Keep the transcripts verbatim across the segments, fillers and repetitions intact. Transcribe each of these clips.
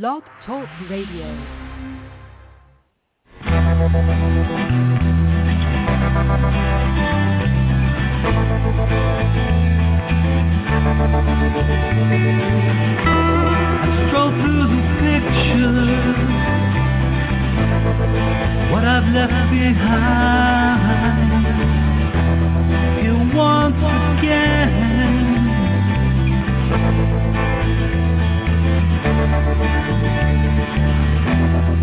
Blog Talk Radio. Stroll through the pictures, what I've left behind. Here once again,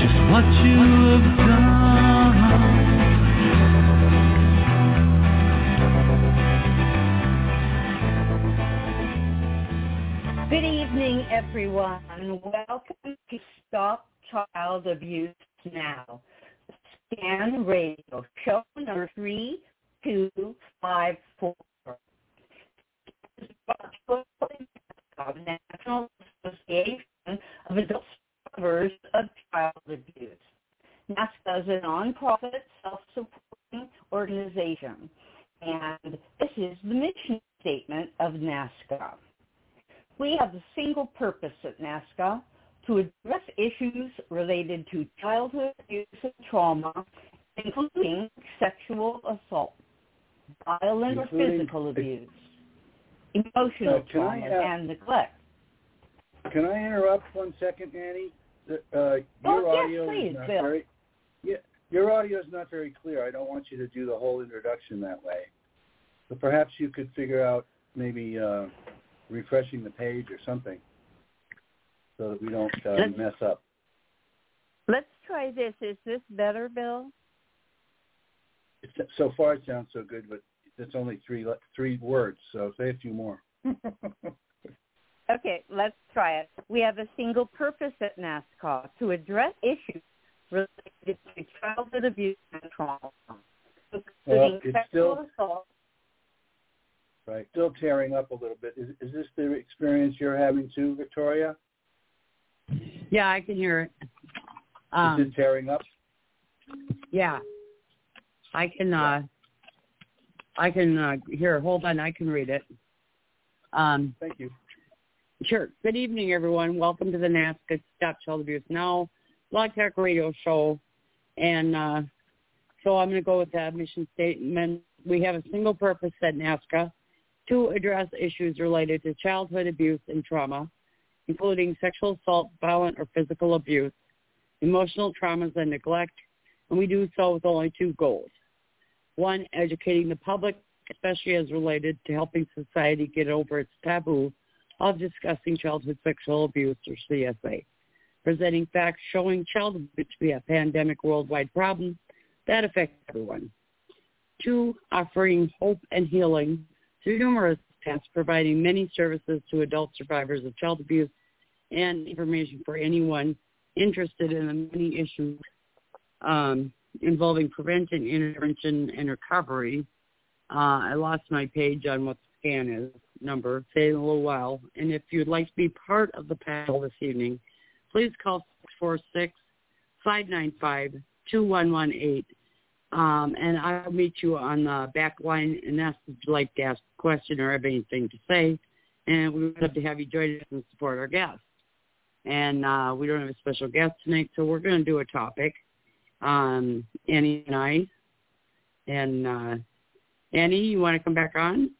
just what you have done. Good evening, everyone. Welcome to Stop Child Abuse Now, SCAN Radio, show number three two five four. This is brought to the National Association of Adult Survivors of Child Abuse. NAASCA is a nonprofit, self-supporting organization, and this is the mission statement of NAASCA. We have a single purpose at NAASCA, to address issues related to childhood abuse and trauma, including sexual assault, violent including or physical abuse, emotional uh, trauma, have, and neglect. Can I interrupt one second, Annie? The, uh, your oh, audio yes, please, is not Bill. Very, yeah, your audio is not very clear. I don't want you to do the whole introduction that way. But perhaps you could figure out maybe... Uh, refreshing the page or something so that we don't uh, mess up. Let's try this. Is this better, Bill? It's, so far it sounds so good, but it's only three three words, so say a few more. Okay, let's try it. We have a single purpose at NAASCA, to address issues related to childhood abuse and trauma, including well, sexual still- assault. Right, still tearing up a little bit. Is, is this the experience you're having too, Victoria? Yeah, I can hear it. Um, is it tearing up? Yeah, I can. Uh, I can uh, here. Hold on, I can read it. Um, Thank you. Sure. Good evening, everyone. Welcome to the NAASCA Stop Child Abuse Now Blog Talk Radio Show, and uh, so I'm going to go with the mission statement. We have a single purpose at NAASCA, to address issues related to childhood abuse and trauma, including sexual assault, violent or physical abuse, emotional traumas and neglect, and we do so with only two goals. One, educating the public, especially as related to helping society get over its taboo of discussing childhood sexual abuse, or C S A. Presenting facts showing child abuse to be a pandemic worldwide problem that affects everyone. Two, offering hope and healing through numerous paths, providing many services to adult survivors of child abuse and information for anyone interested in the many issues um, involving prevention, intervention, and recovery. Uh, I lost my page on what the SCAN is, number, say in a little while. And if you'd like to be part of the panel this evening, please call six four six, five nine five, two one one eight. Um, and I'll meet you on the back line and ask if you'd like to ask a question or have anything to say. And we would love to have you join us and support our guests. And uh, we don't have a special guest tonight, so we're going to do a topic, um, Annie and I. And uh, Annie, you want to come back on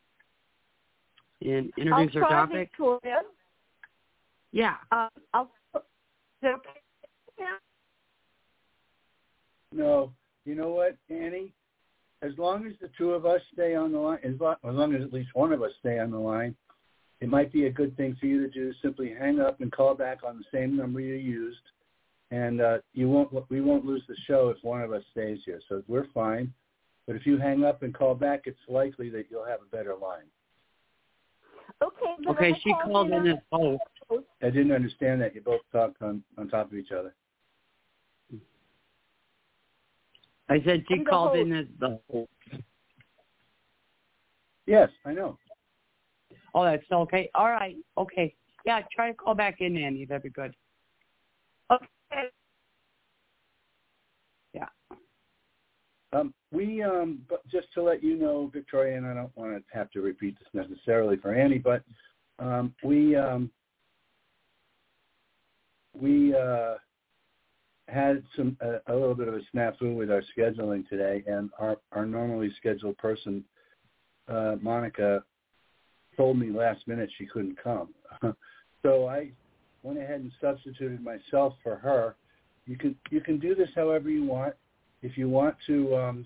and introduce I'll our topic? Victoria. Yeah. Uh, I'll... No. You know what, Annie? As long as the two of us stay on the line, as long as at least one of us stay on the line, it might be a good thing for you to do. Simply hang up and call back on the same number you used, and uh, you won't. We won't lose the show if one of us stays here, so we're fine. But if you hang up and call back, it's likely that you'll have a better line. Okay. Okay. She called in as host. I didn't understand that you both talked on, on top of each other. I said she called host. in as the host. Yes, I know. Oh, that's okay. All right. Okay. Yeah, try to call back in, Andy. That'd be good. Okay. Yeah. Um, we, um, but just to let you know, Victoria, and I don't want to have to repeat this necessarily for Annie, but um, we um, we uh, had some uh, a little bit of a snafu with our scheduling today, and our, our normally scheduled person, uh, Monica, told me last minute she couldn't come. So I went ahead and substituted myself for her. You can you can do this however you want. If you want to um,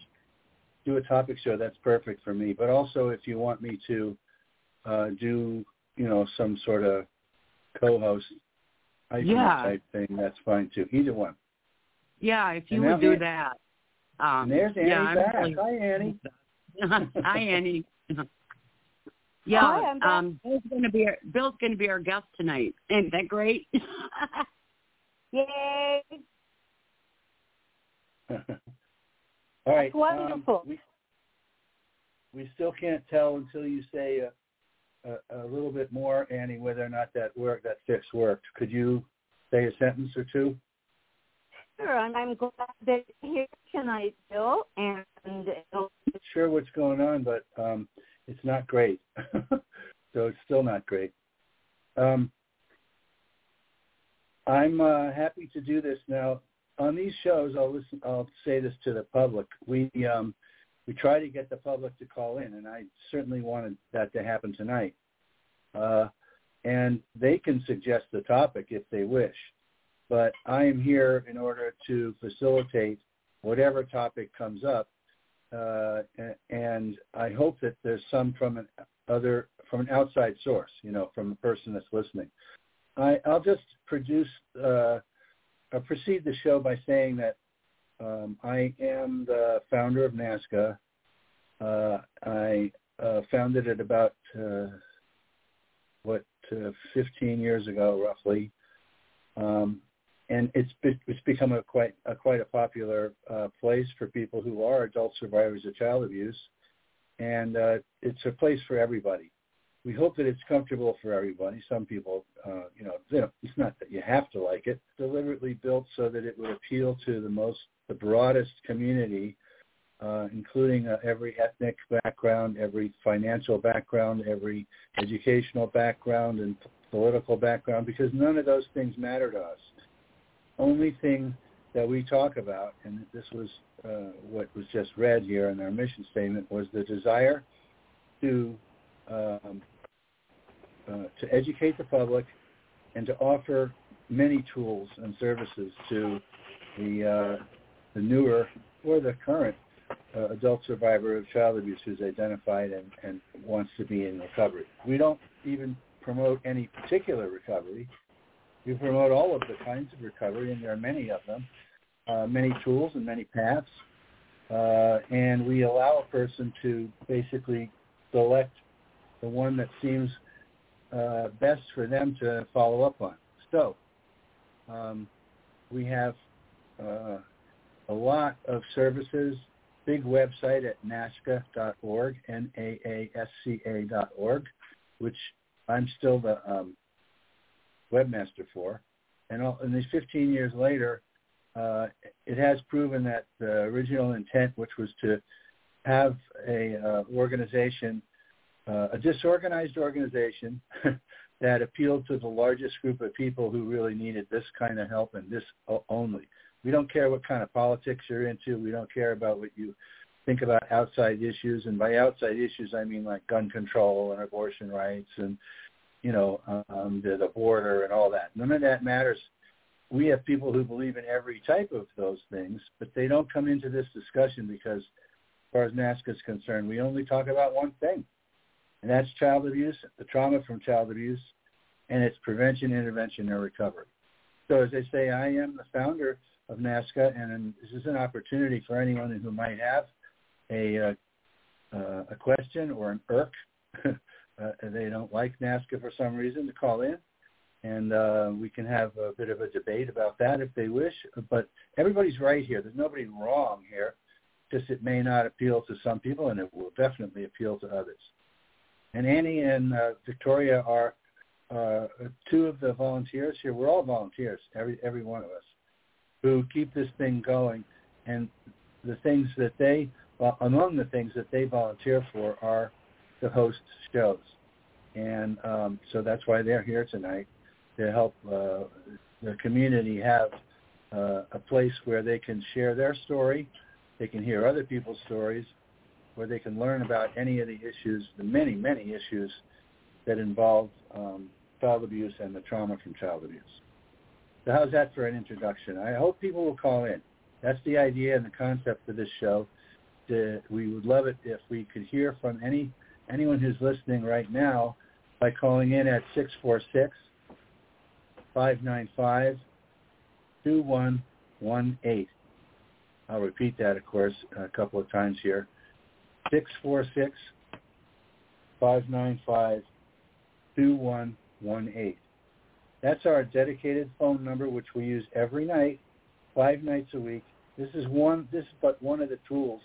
do a topic show, that's perfect for me. But also, if you want me to uh, do, you know, some sort of co-host yeah. type thing, that's fine too. Either one. Yeah, if you and would do Annie, that. Um, and there's Annie yeah, back. Really... Hi, Annie. Hi, Annie. Yeah, Hi, I'm um, Bill's going to be our, Bill's going to be our guest tonight. Isn't that great? Yay! All right. That's wonderful. Um, we, we still can't tell until you say a, a, a little bit more, Annie, whether or not that work that fix worked. Could you say a sentence or two? Sure, and I'm glad that you're here tonight, Bill. And I'm not sure what's going on, but um, it's not great. So it's still not great. Um, I'm uh, happy to do this now. On these shows, I'll listen. I'll say this to the public. We um, we try to get the public to call in, and I certainly wanted that to happen tonight. Uh, and they can suggest the topic if they wish, but I am here in order to facilitate whatever topic comes up. Uh, and I hope that there's some from an other from an outside source, you know, from the person that's listening. I, I'll just produce. Uh, I proceed the show by saying that um, I am the founder of NAASCA. Uh, I uh, founded it about, uh, what, uh, fifteen years ago, roughly. Um, and it's, be- it's become a quite a, quite a popular uh, place for people who are adult survivors of child abuse. And uh, it's a place for everybody. We hope that it's comfortable for everybody. Some people, uh, you know, they don't, it's not that you have to like it. Deliberately built so that it would appeal to the most, the broadest community, uh, including uh, every ethnic background, every financial background, every educational background, and p- political background, because none of those things matter to us. Only thing that we talk about, and this was uh, what was just read here in our mission statement, was the desire to um, Uh, to educate the public and to offer many tools and services to the uh, the newer or the current uh, adult survivor of child abuse who's identified and, and wants to be in recovery. We don't even promote any particular recovery. We promote all of the kinds of recovery, and there are many of them, uh, many tools and many paths, uh, and we allow a person to basically select the one that seems Uh, best for them to follow up on. So um, we have uh, a lot of services, big website at naasca dot org, N A A S C A dot org, which I'm still the um, webmaster for. And, all, and these fifteen years later, uh, it has proven that the original intent, which was to have a uh, organization Uh, a disorganized organization that appealed to the largest group of people who really needed this kind of help and this only. We don't care what kind of politics you're into. We don't care about what you think about outside issues. And by outside issues, I mean like gun control and abortion rights and, you know, um, the, the border and all that. None of that matters. We have people who believe in every type of those things, but they don't come into this discussion because as far as NAASCA is concerned, we only talk about one thing. And that's child abuse, the trauma from child abuse, and its prevention, intervention, and recovery. So as I say, I am the founder of NAASCA, and this is an opportunity for anyone who might have a uh, uh, a question or an irk. uh, they don't like NAASCA for some reason to call in. and uh, we can have a bit of a debate about that if they wish. But everybody's right here. There's nobody wrong here. Just it may not appeal to some people, and it will definitely appeal to others. And Annie and uh, Victoria are uh, two of the volunteers here. We're all volunteers, every every one of us, who keep this thing going. And the things that they, well, among the things that they volunteer for are the host shows. And um, so that's why they're here tonight, to help uh, the community have uh, a place where they can share their story, they can hear other people's stories, where they can learn about any of the issues, the many, many issues that involve um, child abuse and the trauma from child abuse. So how's that for an introduction? I hope people will call in. That's the idea and the concept of this show. To, we would love it if we could hear from any anyone who's listening right now by calling in at six four six, five nine five, two one one eight. I'll repeat that, of course, a couple of times here. six four six, five nine five, two one one eight. That's our dedicated phone number, which we use every night, five nights a week. This is one. This is but one of the tools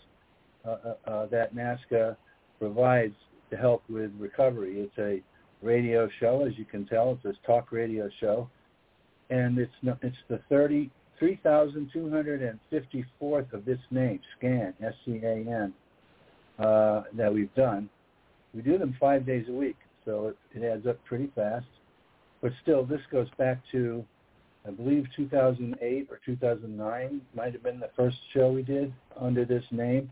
uh, uh, uh, that NAASCA provides to help with recovery. It's a radio show, as you can tell. It's a talk radio show, and it's no, it's the thirty-three thousand two hundred fifty-fourth of this name, SCAN, S C A N, uh, that we've done. We do them five days a week, so it, it adds up pretty fast. But still, this goes back to, I believe, two thousand eight or two thousand nine might have been the first show we did under this name.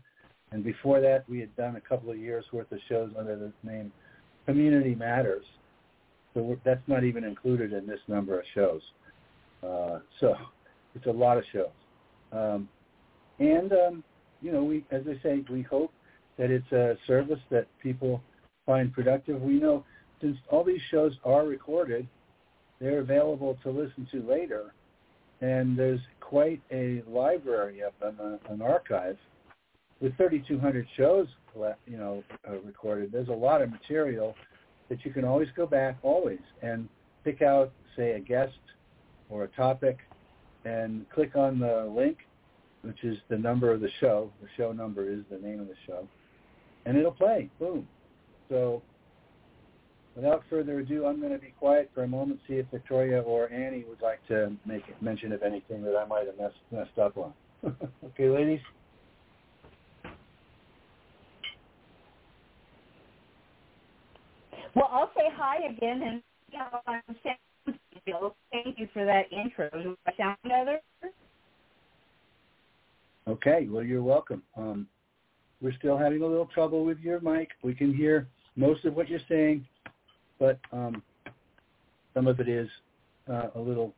And before that, we had done a couple of years' worth of shows under the name Community Matters. So we're, that's not even included in this number of shows. Uh, so it's a lot of shows. Um, and, um, you know, we, as I say, we hope that it's a service that people find productive. We know since all these shows are recorded, they're available to listen to later, and there's quite a library of them, an archive, with thirty-two hundred shows, you know, recorded. There's a lot of material that you can always go back, always, and pick out, say, a guest or a topic, and click on the link, which is the number of the show. The show number is the name of the show, and it'll play. Boom. So without further ado, I'm going to be quiet for a moment, see if Victoria or Annie would like to make mention of anything that I might have messed, messed up on. Okay, ladies? Well, I'll say hi again, and see how I'm sounding. Thank you for that intro. Do I sound better? Okay, well, you're welcome. Um, we're still having a little trouble with your mic. We can hear most of what you're saying, but um, some of it is uh, a little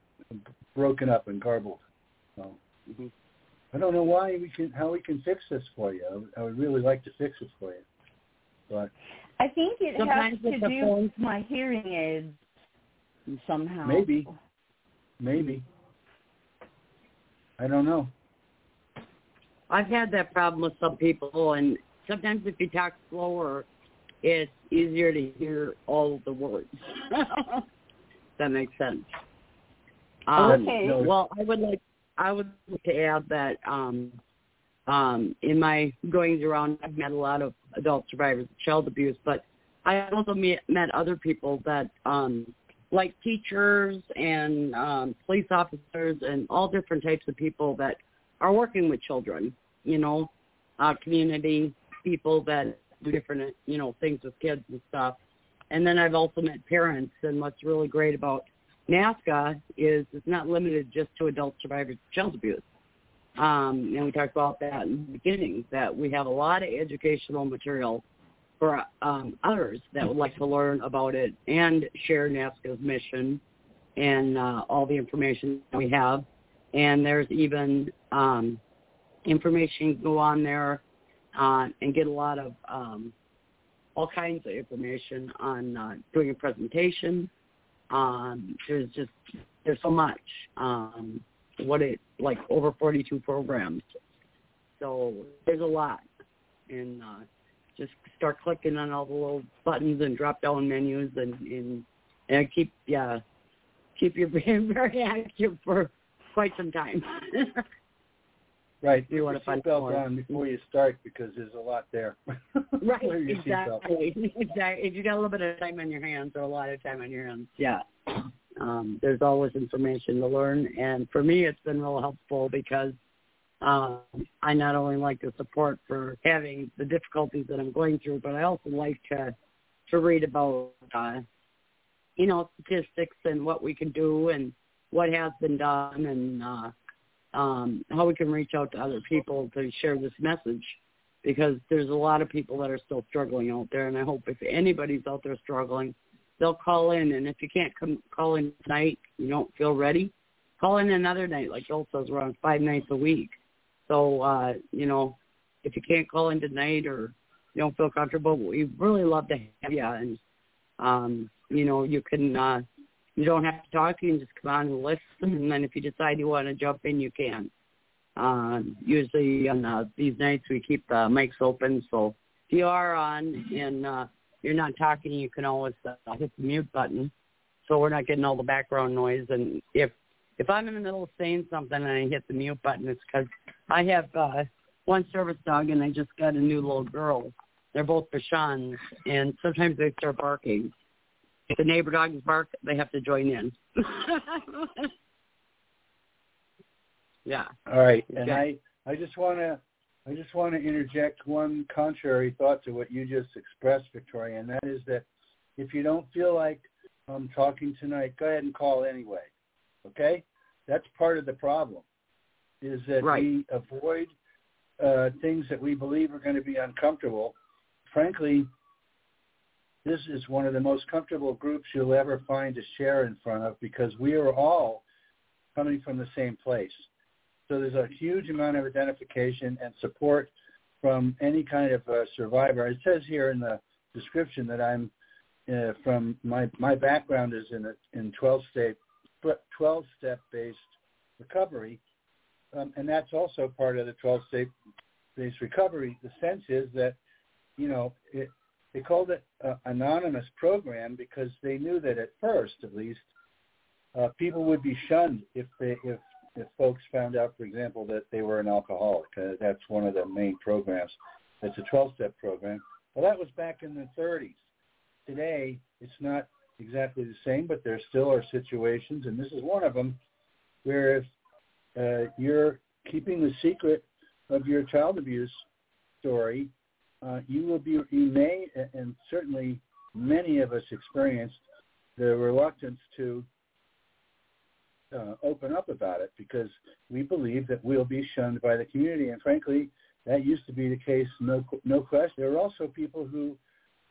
broken up and garbled. So mm-hmm. I don't know why we can, how we can fix this for you. I would, I would really like to fix it for you, but I think it has to do with my hearing aids somehow. Maybe, maybe. I don't know. I've had that problem with some people, and sometimes if you talk slower, it's easier to hear all the words. That makes sense. Um, okay. Well, I would like I would like to add that um, um, in my goings around, I've met a lot of adult survivors of child abuse, but I also met, met other people that, um, like teachers and um, police officers and all different types of people that are working with children. You know, uh, community people that do different, you know, things with kids and stuff. And then I've also met parents, and what's really great about NAASCA is it's not limited just to adult survivors of child abuse. Um, and we talked about that in the beginning, that we have a lot of educational material for um, others that would like to learn about it and share NAASCA's mission and uh, all the information that we have. And there's even um, information go on there Uh, and get a lot of um, all kinds of information on uh, doing a presentation. Um, there's just there's so much. Um, what it like over forty-two programs. So there's a lot, and uh, just start clicking on all the little buttons and drop down menus and and, and keep yeah keep you being very active for quite some time. Right. You, you want to find belt down before you start because there's a lot there. Right. Exactly. Exactly. If you got a little bit of time on your hands or a lot of time on your hands, yeah. Um, there's always information to learn, and for me, it's been real helpful because um, I not only like the support for having the difficulties that I'm going through, but I also like to to read about uh, you know statistics and what we can do and what has been done and. Uh, Um, how we can reach out to other people to share this message, because there's a lot of people that are still struggling out there, and I hope if anybody's out there struggling, they'll call in. And if you can't come call in tonight, you don't feel ready, call in another night. Like Joel says, we're on five nights a week. So, uh, you know, if you can't call in tonight or you don't feel comfortable, we really love to have you. And, um, you know, you can uh, – you don't have to talk. You can just come on and listen, and then if you decide you want to jump in, you can. Um, usually on uh, these nights, we keep the uh, mics open, so if you are on and uh, you're not talking, you can always uh, hit the mute button, so we're not getting all the background noise. And if if I'm in the middle of saying something and I hit the mute button, it's because I have uh, one service dog, and I just got a new little girl. They're both Bichons, and sometimes they start barking. If the neighbor dogs bark, they have to join in. Yeah. All right. And okay. I, I just want to I just want to interject one contrary thought to what you just expressed, Victoria, and that is that if you don't feel like um, talking tonight, go ahead and call anyway. Okay? That's part of the problem, is that right. we avoid uh, things that we believe are going to be uncomfortable. Frankly, this is one of the most comfortable groups you'll ever find to share in front of, because we are all coming from the same place. So there's a huge amount of identification and support from any kind of uh, survivor. It says here in the description that I'm uh, from my my background is in a, in twelve-step based recovery, um, and that's also part of the twelve-step based recovery. The sense is that you know it. They called it an anonymous program because they knew that at first, at least, uh, people would be shunned if they, if if folks found out, for example, that they were an alcoholic. Uh, that's one of the main programs. It's a twelve-step program. Well, that was back in the thirties. Today, it's not exactly the same, but there still are situations, and this is one of them, where if uh, you're keeping the secret of your child abuse story, Uh, you will be, you may, and certainly many of us experienced the reluctance to uh, open up about it because we believe that we'll be shunned by the community. And frankly, that used to be the case, no, no question. There are also people who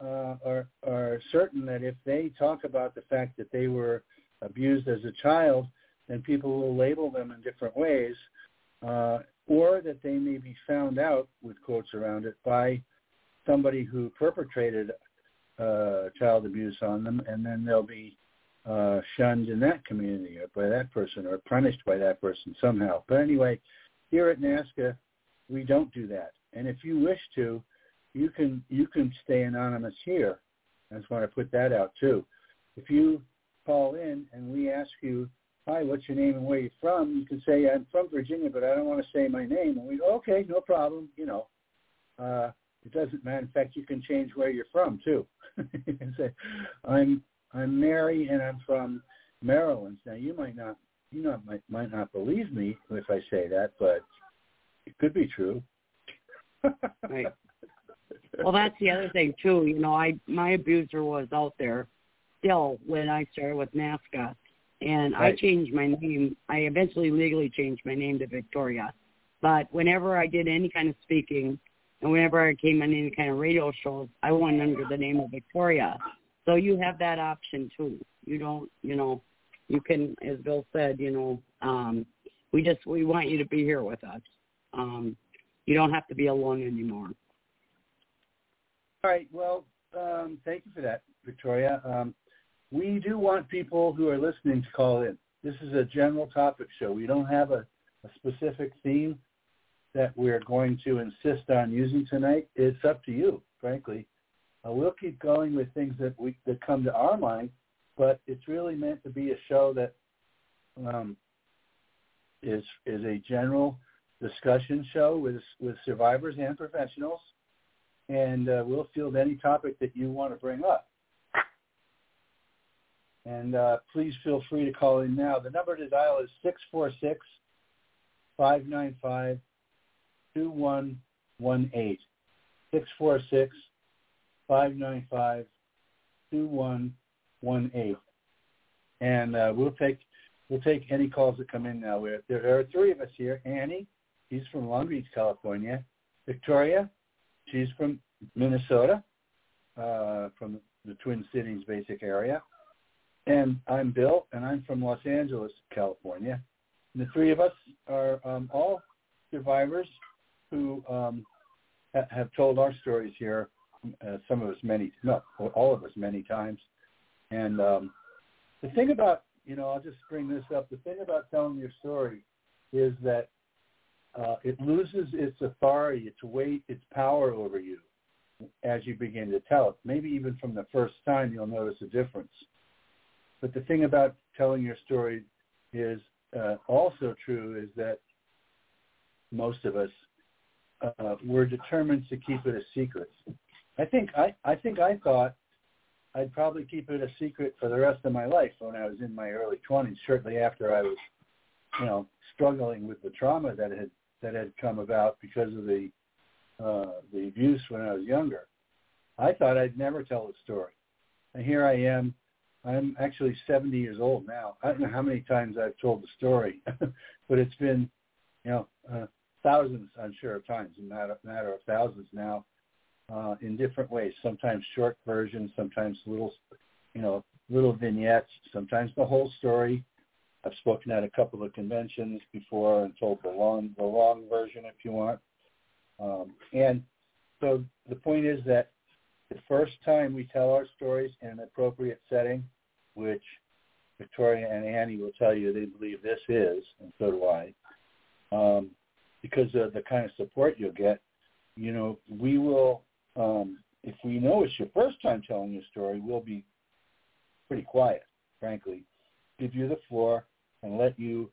uh, are, are certain that if they talk about the fact that they were abused as a child, then people will label them in different ways, uh, or that they may be found out, with quotes around it, by somebody who perpetrated uh, child abuse on them, and then they'll be uh, shunned in that community or by that person or punished by that person somehow. But anyway, here at NAASCA, we don't do that. And if you wish to, you can you can stay anonymous here. I just want to put that out too. If you call in and we ask you, hi, what's your name and where are you from? You can say, I'm from Virginia, but I don't want to say my name. And we go, okay, no problem, you know. Uh, It doesn't matter. In fact, you can change where you're from, too. You can say, I'm I'm Mary, and I'm from Maryland. Now, you might not you know, might, might not believe me if I say that, but it could be true. Right. Well, that's the other thing, too. You know, I my abuser was out there still when I started with NAASCA, and right. I changed my name. I eventually legally changed my name to Victoria. But whenever I did any kind of speaking, and whenever I came on any kind of radio shows, I went under the name of Victoria. So you have that option, too. You don't, you know, you can, as Bill said, you know, um, we just, we want you to be here with us. Um, you don't have to be alone anymore. All right. Well, um, thank you for that, Victoria. Um, we do want people who are listening to call in. This is a general topic show. We don't have a, a specific theme that we're going to insist on using tonight. It's up to you, frankly. Uh, we'll keep going with things that we that come to our mind but it's really meant to be a show that um, is is a general discussion show with with survivors and professionals, and uh, we'll field any topic that you want to bring up. And uh, please feel free to call in now. The number to dial is six four six, five nine five, two one one eight. six four six, five nine five, two one one eight. And uh, we'll take we'll take any calls that come in now. We're, there are three of us here. Annie, she's from Long Beach, California. Victoria, she's from Minnesota, uh, from the Twin Cities basic area. And I'm Bill, and I'm from Los Angeles, California. And the three of us are um, all survivors who um, ha- have told our stories here, uh, some of us many, no, all of us many times. And um, the thing about, you know, I'll just bring this up, the thing about telling your story is that uh, it loses its authority, its weight, its power over you as you begin to tell it. Maybe even from the first time you'll notice a difference. But the thing about telling your story is uh, also true is that most of us uh, were determined to keep it a secret. I think I, I think I thought I'd probably keep it a secret for the rest of my life when I was in my early twenties, shortly after I was, you know, struggling with the trauma that had that had come about because of the uh, the abuse when I was younger. I thought I'd never tell the story, and here I am. I'm actually seventy years old now. I don't know how many times I've told the story, but it's been, you know, uh, thousands, I'm sure, of times, a matter, matter of thousands now, uh, in different ways, sometimes short versions, sometimes little, you know, little vignettes, sometimes the whole story. I've spoken at a couple of conventions before and told the long, the long version, if you want. Um, and so the point is that the first time we tell our stories in an appropriate setting, which Victoria and Annie will tell you they believe this is, and so do I, um, because of the kind of support you'll get, you know, we will, um, if we know it's your first time telling your story, we'll be pretty quiet, frankly, give you the floor and let you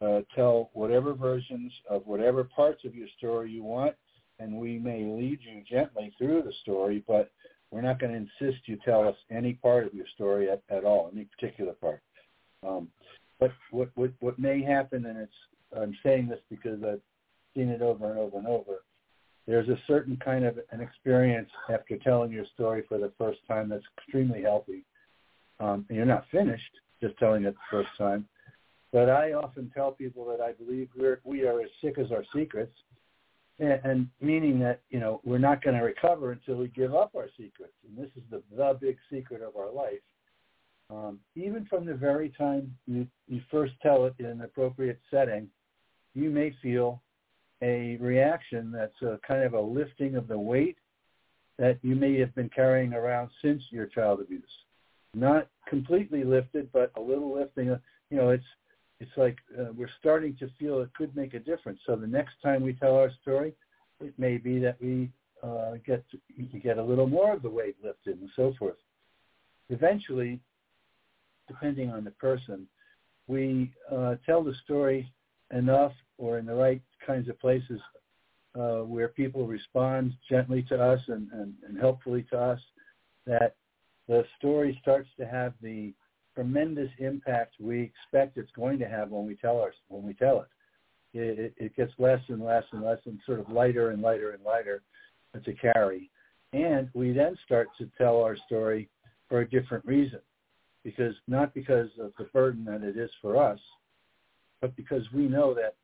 uh, tell whatever versions of whatever parts of your story you want, and we may lead you gently through the story, but we're not going to insist you tell us any part of your story at, at all, any particular part. Um, but what, what what may happen, and it's I'm saying this because I've seen it over and over and over, there's a certain kind of an experience after telling your story for the first time that's extremely healthy. Um, and you're not finished just telling it the first time. But I often tell people that I believe we're, we are as sick as our secrets, And, and meaning that, you know, we're not going to recover until we give up our secrets. And this is the, the big secret of our life. Um, even from the very time you, you first tell it in an appropriate setting, you may feel a reaction that's a kind of a lifting of the weight that you may have been carrying around since your child abuse. Not completely lifted, but a little lifting. Of, you know, it's It's like uh, we're starting to feel it could make a difference. So the next time we tell our story, it may be that we uh, get to get a little more of the weight lifted and so forth. Eventually, depending on the person, we uh, tell the story enough or in the right kinds of places uh, where people respond gently to us and, and, and helpfully to us, that the story starts to have the tremendous impact we expect it's going to have when we tell our, when we tell it. It, it. It gets less and less and less and sort of lighter and lighter and lighter to carry. And we then start to tell our story for a different reason, because not because of the burden that it is for us, but because we know that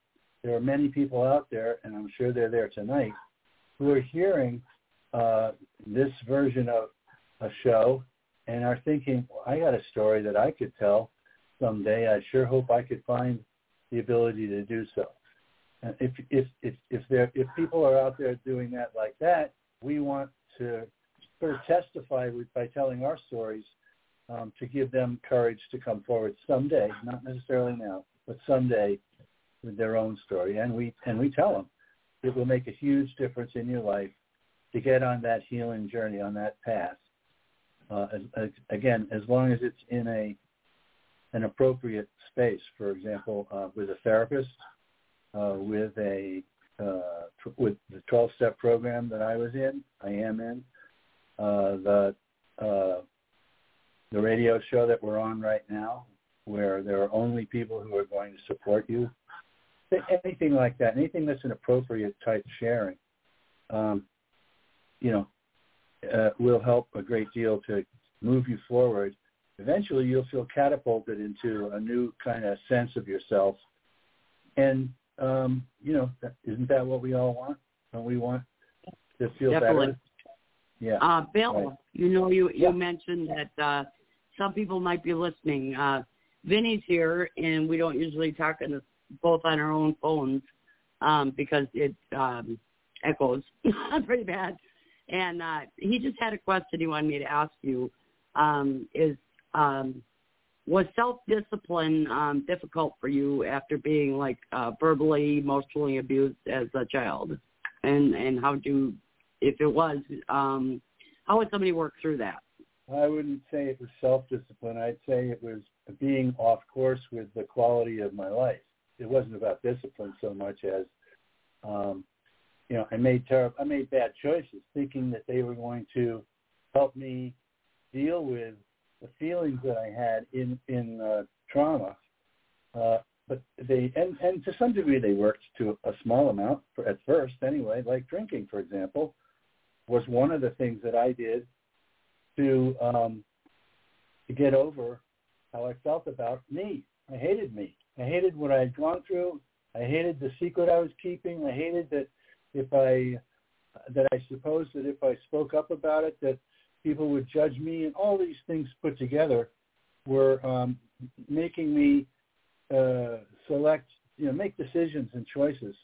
there are many people out there, and I'm sure they're there tonight, who are hearing uh, this version of a show and are thinking, well, I got a story that I could tell someday. I sure hope I could find the ability to do so. And if if if if there if people are out there doing that like that, we want to sort of testify with, by telling our stories um, to give them courage to come forward someday, not necessarily now, but someday with their own story. And we and we tell them it will make a huge difference in your life to get on that healing journey, on that path. uh, as, again, as long as it's in a an appropriate space. For example, uh, with a therapist, uh, with a uh, tr- with the twelve-step program that I was in, I am in, uh, the uh, the radio show that we're on right now, where there are only people who are going to support you. Anything like that, anything that's an appropriate type sharing, um, you know, uh, will help a great deal to move you forward. Eventually, you'll feel catapulted into a new kind of sense of yourself. And, um, you know, isn't that what we all want? Don't we want to feel Definitely. better? Yeah. Uh, Bill, right. you know, you, you yeah. mentioned that uh, some people might be listening. Uh, Vinny's here, and we don't usually talk in the both on our own phones um, because it um, echoes pretty bad. And uh, he just had a question he wanted me to ask you. Um, is um, Was self-discipline um, difficult for you after being, like, uh, verbally, emotionally abused as a child? And and how do, if it was, um, how would somebody work through that? I wouldn't say it was self-discipline. I'd say it was being off course with the quality of my life. It wasn't about discipline so much as, um, you know, I made terrible, I made bad choices, thinking that they were going to help me deal with the feelings that I had in in uh, trauma. Uh, but they, and, and to some degree, they worked to a small amount for, at first, anyway. Like drinking, for example, was one of the things that I did to um, to get over how I felt about me. I hated me. I hated what I had gone through. I hated the secret I was keeping. I hated that if I, that I supposed that if I spoke up about it, that people would judge me. And all these things put together were um, making me uh, select, you know, make decisions and choices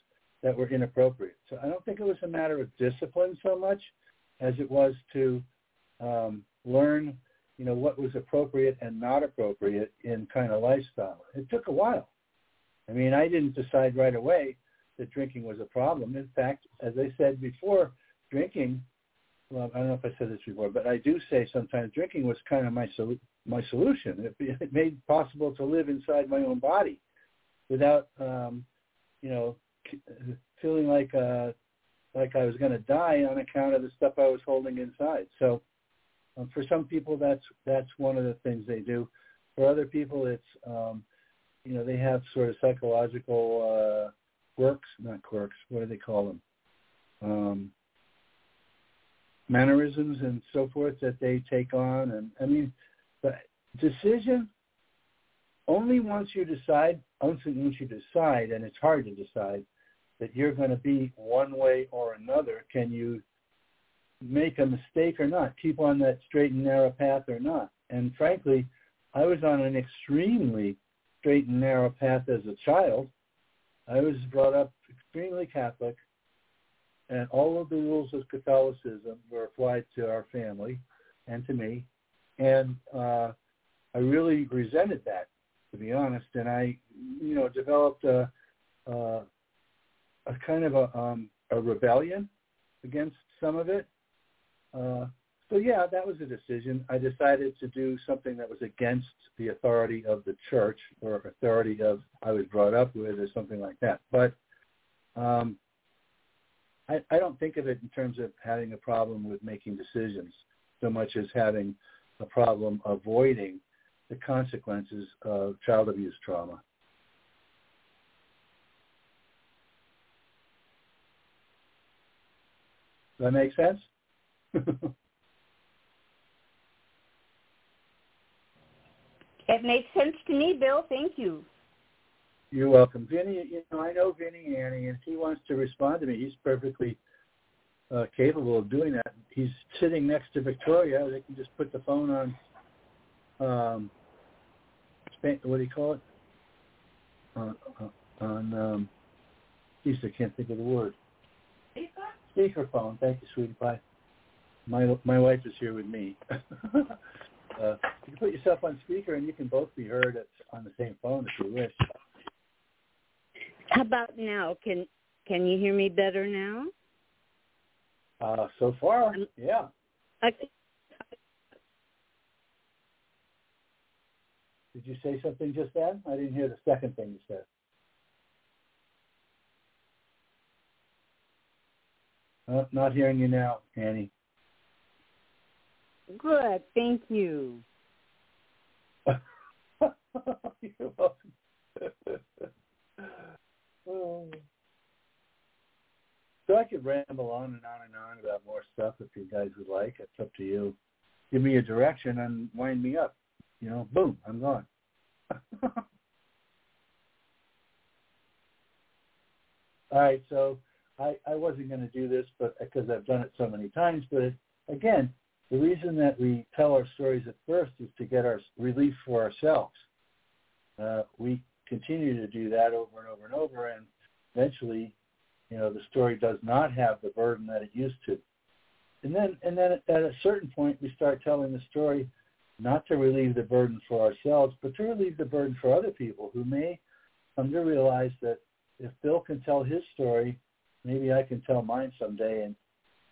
that were inappropriate. So I don't think it was a matter of discipline so much as it was to um, learn you know, what was appropriate and not appropriate in kind of lifestyle. It took a while. I mean, I didn't decide right away that drinking was a problem. In fact, as I said before, drinking, well, I don't know if I said this before, but I do say sometimes drinking was kind of my sol- my solution. It, it made possible to live inside my own body without, um, you know, feeling like uh, like I was going to die on account of the stuff I was holding inside. So, Um, for some people, that's that's one of the things they do. For other people, it's, um, you know, they have sort of psychological uh, quirks, not quirks, what do they call them? Um, mannerisms and so forth that they take on. And I mean, the decision, only once you decide, once you decide, and it's hard to decide, that you're going to be one way or another, can you make a mistake or not, keep on that straight and narrow path or not. And frankly, I was on an extremely straight and narrow path as a child. I was brought up extremely Catholic, and all of the rules of Catholicism were applied to our family and to me. And uh, I really resented that, to be honest. And I, you know, developed a, a, a kind of a, um, a rebellion against some of it. Uh, so, yeah, that was a decision. I decided to do something that was against the authority of the church or authority of I was brought up with or something like that. But um, I, I don't think of it in terms of having a problem with making decisions so much as having a problem avoiding the consequences of child abuse trauma. Does that make sense? It makes sense to me, Bill. Thank you. You're welcome. Vinny, you know, I know Vinny, Annie, and if he wants to respond to me, he's perfectly uh, capable of doing that. He's sitting next to Victoria. They can just put the phone on, um, what do you call it? On, on um, geez, I can't think of the word. Speaker? Speakerphone. Thank you, sweetie pie. My my wife is here with me. uh, you can put yourself on speaker, and you can both be heard at, on the same phone if you wish. How about now? Can can you hear me better now? Uh, so far, um, yeah. I, Did you say something just then? I didn't hear the second thing you said. Oh, not hearing you now, Annie. Good. Thank you. You're welcome. Oh. So I could ramble on and on and on about more stuff if you guys would like. It's up to you. Give me a direction and wind me up. You know, boom, I'm gone. All right, so I, I wasn't going to do this but because I've done it so many times. But, it, again, the reason that we tell our stories at first is to get our relief for ourselves. Uh, we continue to do that over and over and over, and eventually, you know, the story does not have the burden that it used to. And then, and then at a certain point, we start telling the story not to relieve the burden for ourselves, but to relieve the burden for other people who may come to realize that if Bill can tell his story, maybe I can tell mine someday, and,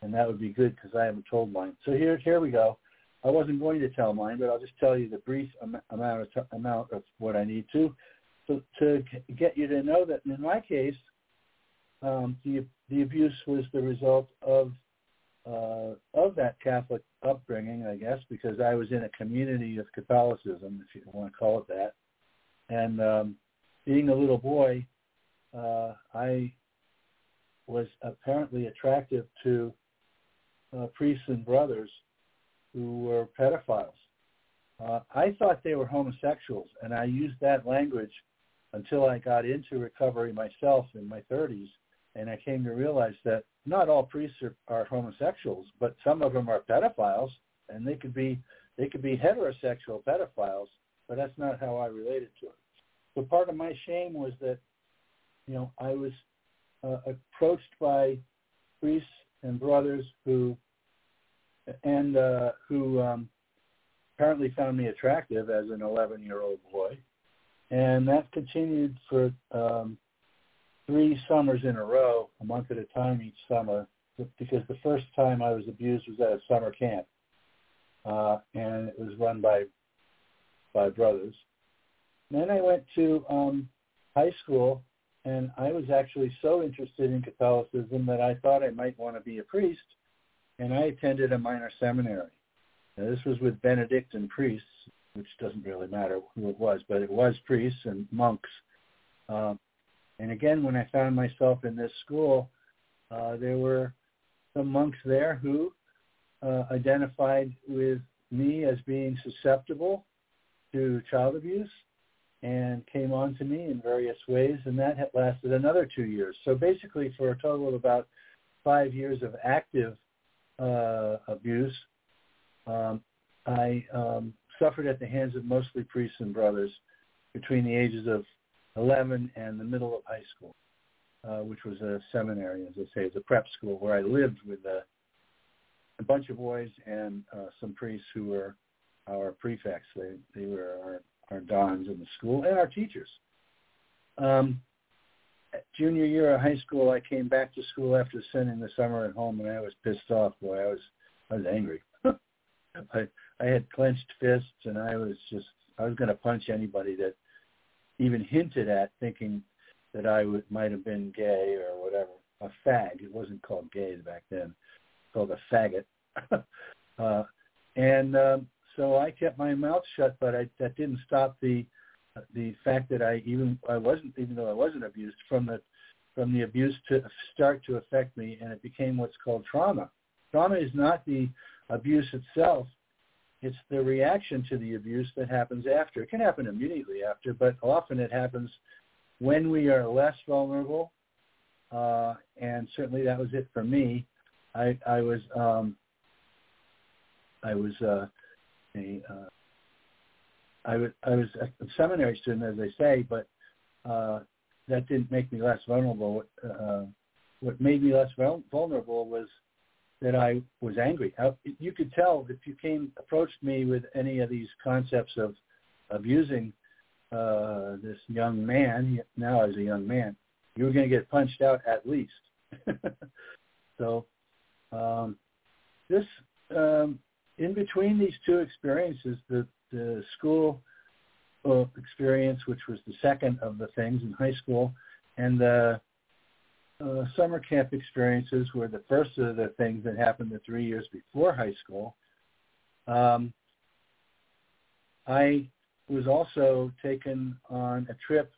and that would be good because I haven't told mine. So here, here we go. I wasn't going to tell mine, but I'll just tell you the brief am- amount of t- amount of what I need to, to, to get you to know that in my case, um, the the abuse was the result of uh, of that Catholic upbringing, I guess, because I was in a community of Catholicism, if you want to call it that. And um, being a little boy, uh, I was apparently attractive to uh, priests and brothers who were pedophiles. Uh, I thought they were homosexuals, and I used that language until I got into recovery myself in my thirties, and I came to realize that not all priests are, are homosexuals, but some of them are pedophiles, and they could be they could be heterosexual pedophiles, but that's not how I related to it. So part of my shame was that, you know, I was uh, approached by priests and brothers who and uh, who um, apparently found me attractive as an eleven-year-old boy. And that continued for um, three summers in a row, a month at a time each summer, because the first time I was abused was at a summer camp, uh, and it was run by by brothers. And then I went to um, high school, and I was actually so interested in Catholicism that I thought I might want to be a priest, and I attended a minor seminary. Now, this was with Benedictine priests, which doesn't really matter who it was, but it was priests and monks. Um, and again, when I found myself in this school, uh, there were some monks there who uh, identified with me as being susceptible to child abuse and came on to me in various ways, and that had lasted another two years. So basically for a total of about five years of active Uh, abuse, um, I um, suffered at the hands of mostly priests and brothers between the ages of eleven and the middle of high school, uh, which was a seminary, as I say, it's a prep school where I lived with a, a bunch of boys and uh, some priests who were our prefects. They, they were our, our dons in the school and our teachers. Um, Junior year of high school, I came back to school after spending the summer at home, and I was pissed off. Boy, I was I was angry. I I had clenched fists, and I was just I was going to punch anybody that even hinted at thinking that I would might have been gay or whatever. A fag. It wasn't called gays back then. It was called a faggot. uh, and um, so I kept my mouth shut, but I, that didn't stop the. The fact that I even I wasn't even though I wasn't abused from the from the abuse to start to affect me, and it became what's called trauma. Trauma is not the abuse itself; it's the reaction to the abuse that happens after. It can happen immediately after, but often it happens when we are less vulnerable. Uh, and certainly, that was it for me. I I was um, I was uh, a uh, I was, I was a seminary student, as I say, but uh, that didn't make me less vulnerable. Uh, what made me less vulnerable was that I was angry. I, you could tell if you came approached me with any of these concepts of abusing uh, this young man. Now I was a young man. You were going to get punched out at least. so um, this um, in between these two experiences, the The school school experience, which was the second of the things in high school, and the uh, summer camp experiences were the first of the things that happened the three years before high school. Um, I was also taken on a trip,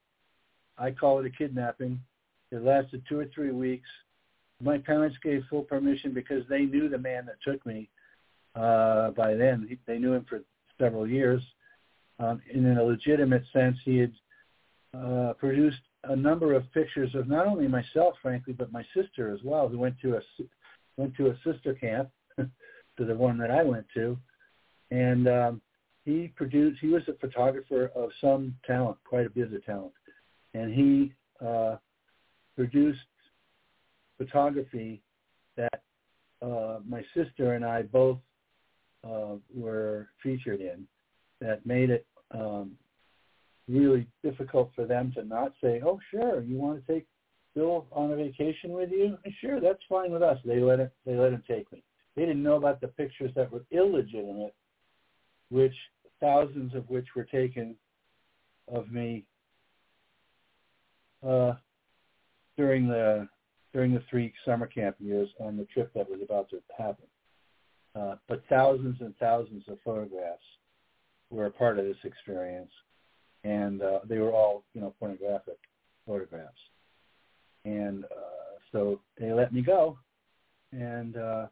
I call it a kidnapping. It lasted two or three weeks. My parents gave full permission because they knew the man that took me uh, by then. They knew him for several years. Um, and in a legitimate sense, he had uh, produced a number of pictures of not only myself, frankly, but my sister as well, who went to a, went to a sister camp, to the one that I went to. And um, he produced, he was a photographer of some talent, quite a bit of talent. And he uh, produced photography that uh, my sister and I both uh, were featured in, that made it um, really difficult for them to not say, oh, sure, you want to take Bill on a vacation with you? Sure, that's fine with us. They let it, they let him take me. They didn't know about the pictures that were illegitimate, which thousands of which were taken of me uh, during the during the three summer camp years on the trip that was about to happen. Uh, but thousands and thousands of photographs were a part of this experience, and uh, they were all, you know, pornographic photographs. And uh, so they let me go, and uh,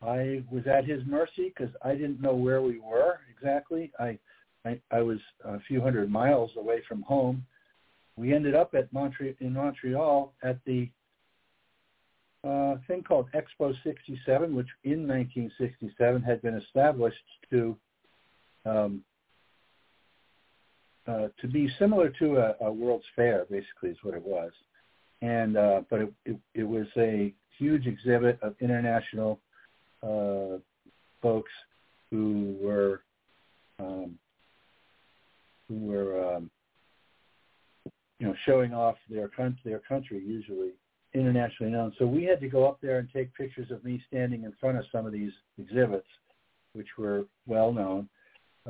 I was at his mercy because I didn't know where we were exactly. I, I I was a few hundred miles away from home. We ended up at Montre- in Montreal at the uh, thing called Expo sixty-seven, which in nineteen sixty-seven had been established to um, uh, to be similar to a, a World's Fair, basically, is what it was. And uh, but it, it it was a huge exhibit of international Uh, folks who were um, who were um, you know showing off their con- their country, usually internationally known. So we had to go up there and take pictures of me standing in front of some of these exhibits, which were well known,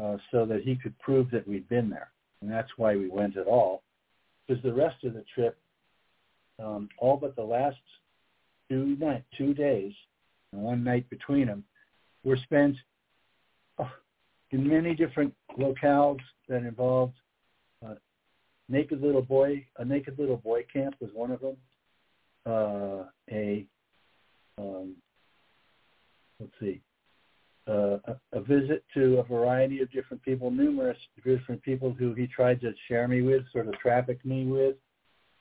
uh, so that he could prove that we'd been there. And that's why we went at all, because the rest of the trip, um, all but the last two night two days. One night between them, were spent oh, in many different locales that involved uh, naked little boy. A naked little boy camp was one of them. Uh, a um, let's see, uh, a, a visit to a variety of different people, numerous different people who he tried to share me with, sort of traffic me with,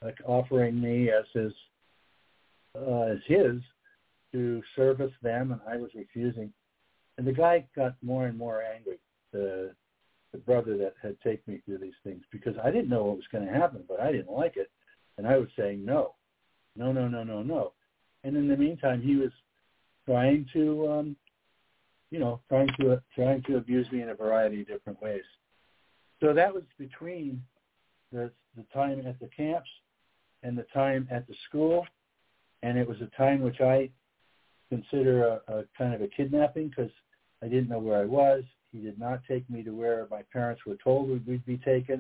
like offering me as his uh, as his. to service them, and I was refusing. And the guy got more and more angry, the, the brother that had taken me through these things, because I didn't know what was going to happen, but I didn't like it. And I was saying, no, no, no, no, no, no. And in the meantime, he was trying to, um, you know, trying to, uh, trying to abuse me in a variety of different ways. So that was between the, the time at the camps and the time at the school. And it was a time which I consider a, a kind of a kidnapping, because I didn't know where I was. He did not take me to where my parents were told we'd be taken.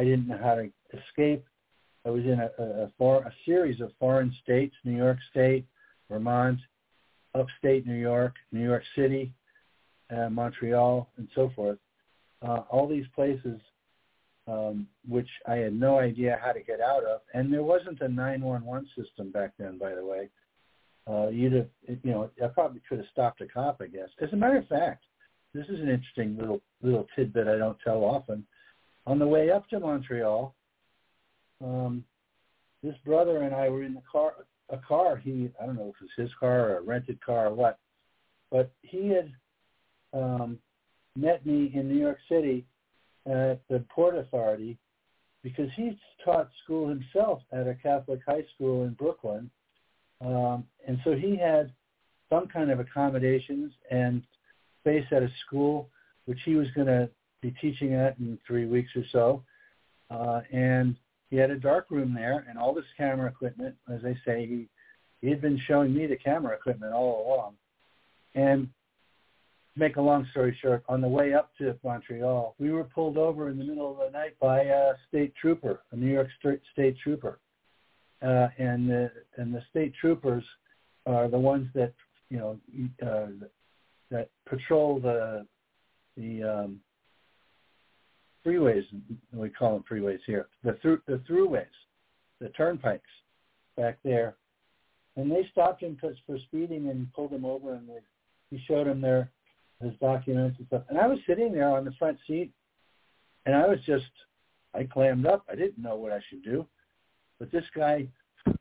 I didn't know how to escape. I was in a, a, a, far, a series of foreign states, New York State, Vermont, upstate New York, New York City, uh, Montreal, and so forth. Uh, all these places um, which I had no idea how to get out of. And there wasn't a nine one one system back then, by the way. Uh, you'd have, you know, I probably could have stopped a cop, I guess. As a matter of fact, this is an interesting little little tidbit I don't tell often. On the way up to Montreal, um, this brother and I were in the car, a car. He, I don't know if it was his car or a rented car or what, but he had um, met me in New York City at the Port Authority, because he taught school himself at a Catholic high school in Brooklyn. Um, and so he had some kind of accommodations and space at a school, which he was going to be teaching at in three weeks or so. Uh, and he had a dark room there and all this camera equipment. As I say, he, he had been showing me the camera equipment all along. And make a long story short, on the way up to Montreal, we were pulled over in the middle of the night by a state trooper, a New York state trooper. Uh, and, the, and the state troopers are the ones that, you know, uh, that patrol the the um, freeways, we call them freeways here, the, thru- the thruways, the turnpikes back there. And they stopped him for speeding and pulled him over, and they, he showed him their his documents and stuff. And I was sitting there on the front seat, and I was just, I clammed up. I didn't know what I should do. But this guy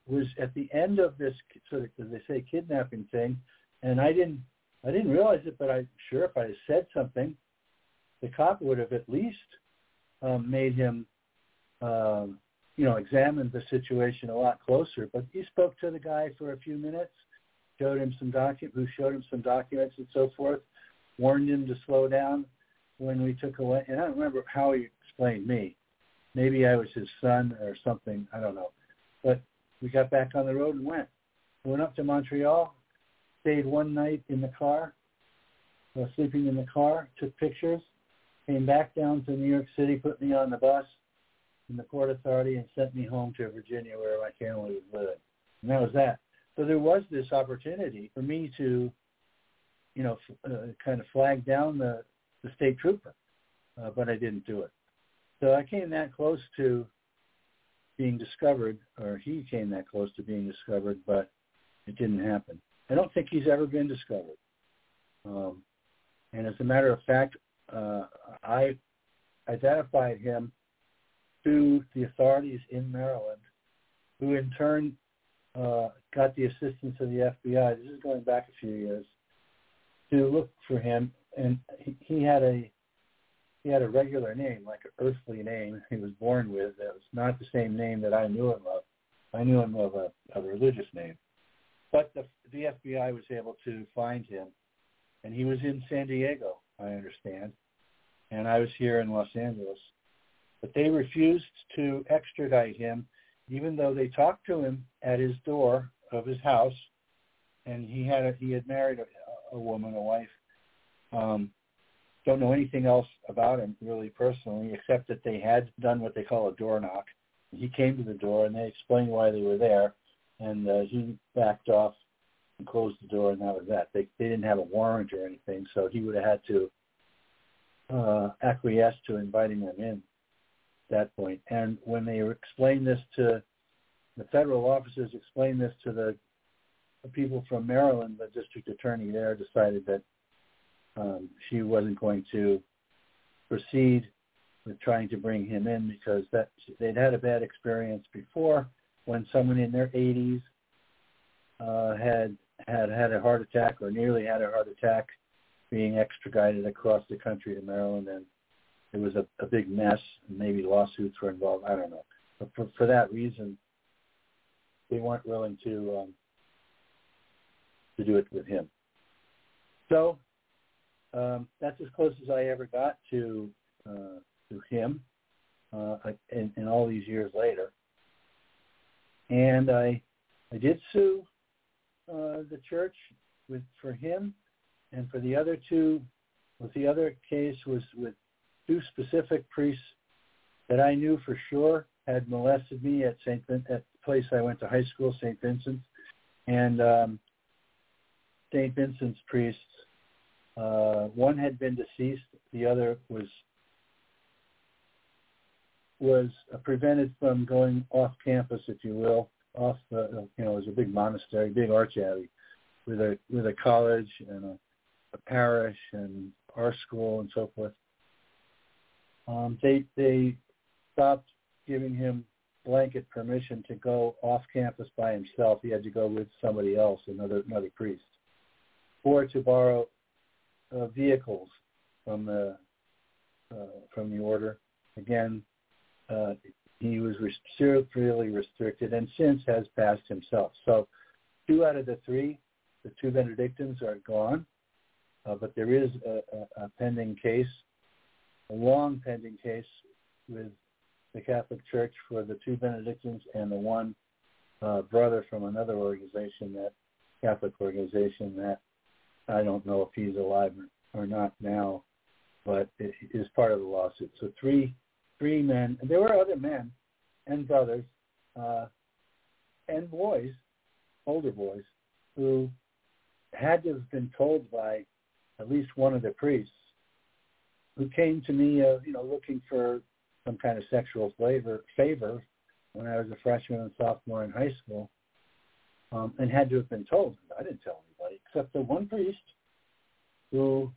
was at the end of this sort of, as they say, kidnapping thing, and I didn't, I didn't realize it, but I'm sure if I had said something, the cop would have at least um, made him, uh, you know, examine the situation a lot closer. But he spoke to the guy for a few minutes, showed him some docu- who showed him some documents and so forth, warned him to slow down when we took away. And I don't remember how he explained me. Maybe I was his son or something. I don't know. But we got back on the road and went. We went up to Montreal, stayed one night in the car, uh, sleeping in the car, took pictures, came back down to New York City, put me on the bus in the Port Authority, and sent me home to Virginia where my family was living. And that was that. So there was this opportunity for me to, you know, f- uh, kind of flag down the, the state trooper, uh, but I didn't do it. So I came that close to being discovered, or he came that close to being discovered, but it didn't happen. I don't think he's ever been discovered. Um, and as a matter of fact, uh, I identified him to the authorities in Maryland, who in turn uh, got the assistance of the F B I, this is going back a few years, to look for him. And he, he had a He had a regular name, like an earthly name he was born with. That was not the same name that I knew him of. I knew him of a, a religious name. But the, the F B I was able to find him, and he was in San Diego, I understand, and I was here in Los Angeles. But they refused to extradite him, even though they talked to him at his door of his house, and he had a, he had married a, a woman, a wife. Um, Don't know anything else about him really personally, except that they had done what they call a door knock. He came to the door, and they explained why they were there, and uh, he backed off and closed the door, and that was that. They, they didn't have a warrant or anything, so he would have had to uh, acquiesce to inviting them in at that point. And when they explained this to the federal officers, explained this to the, the people from Maryland, the district attorney there decided that Um, she wasn't going to proceed with trying to bring him in because that they'd had a bad experience before when someone in their eighties uh, had had had a heart attack or nearly had a heart attack being extradited across the country to Maryland, and it was a, a big mess, and maybe lawsuits were involved. I don't know. But for, for that reason, they weren't willing to um, to do it with him. So Um, that's as close as I ever got to uh, to him, uh, and, and all these years later. And I I did sue uh, the church with for him, and for the other two. With the other case was with two specific priests that I knew for sure had molested me at Saint Vin- at the place I went to high school, Saint Vincent's, and um, Saint Vincent's priests. Uh, one had been deceased. The other was was uh, prevented from going off campus, if you will. Off the, you know, it was a big monastery, big arch abbey, with a with a college and a, a parish and our school and so forth. Um, they they stopped giving him blanket permission to go off campus by himself. He had to go with somebody else, another another priest, or to borrow Uh, vehicles from the uh, from the order. Again, uh, he was severely restricted, and since has passed himself. So, two out of the three, the two Benedictines are gone, uh, but there is a, a, a pending case, a long pending case with the Catholic Church for the two Benedictines and the one uh, brother from another organization, that Catholic organization that. I don't know if he's alive or not now, but it is part of the lawsuit. So three three men, and there were other men and brothers uh, and boys, older boys, who had to have been told by at least one of the priests, who came to me, uh, you know, looking for some kind of sexual flavor, favor when I was a freshman and sophomore in high school, um, and had to have been told. I didn't tell anybody except the one priest who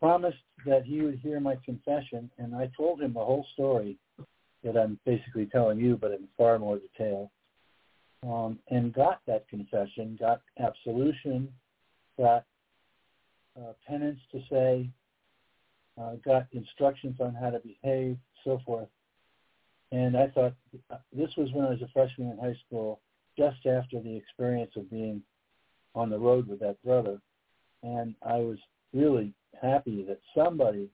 promised that he would hear my confession, and I told him the whole story that I'm basically telling you, but in far more detail, um, and got that confession, got absolution, got uh, penance to say, Uh, got instructions on how to behave, so forth. And I thought, this was when I was a freshman in high school, just after the experience of being on the road with that brother. And I was really happy that somebody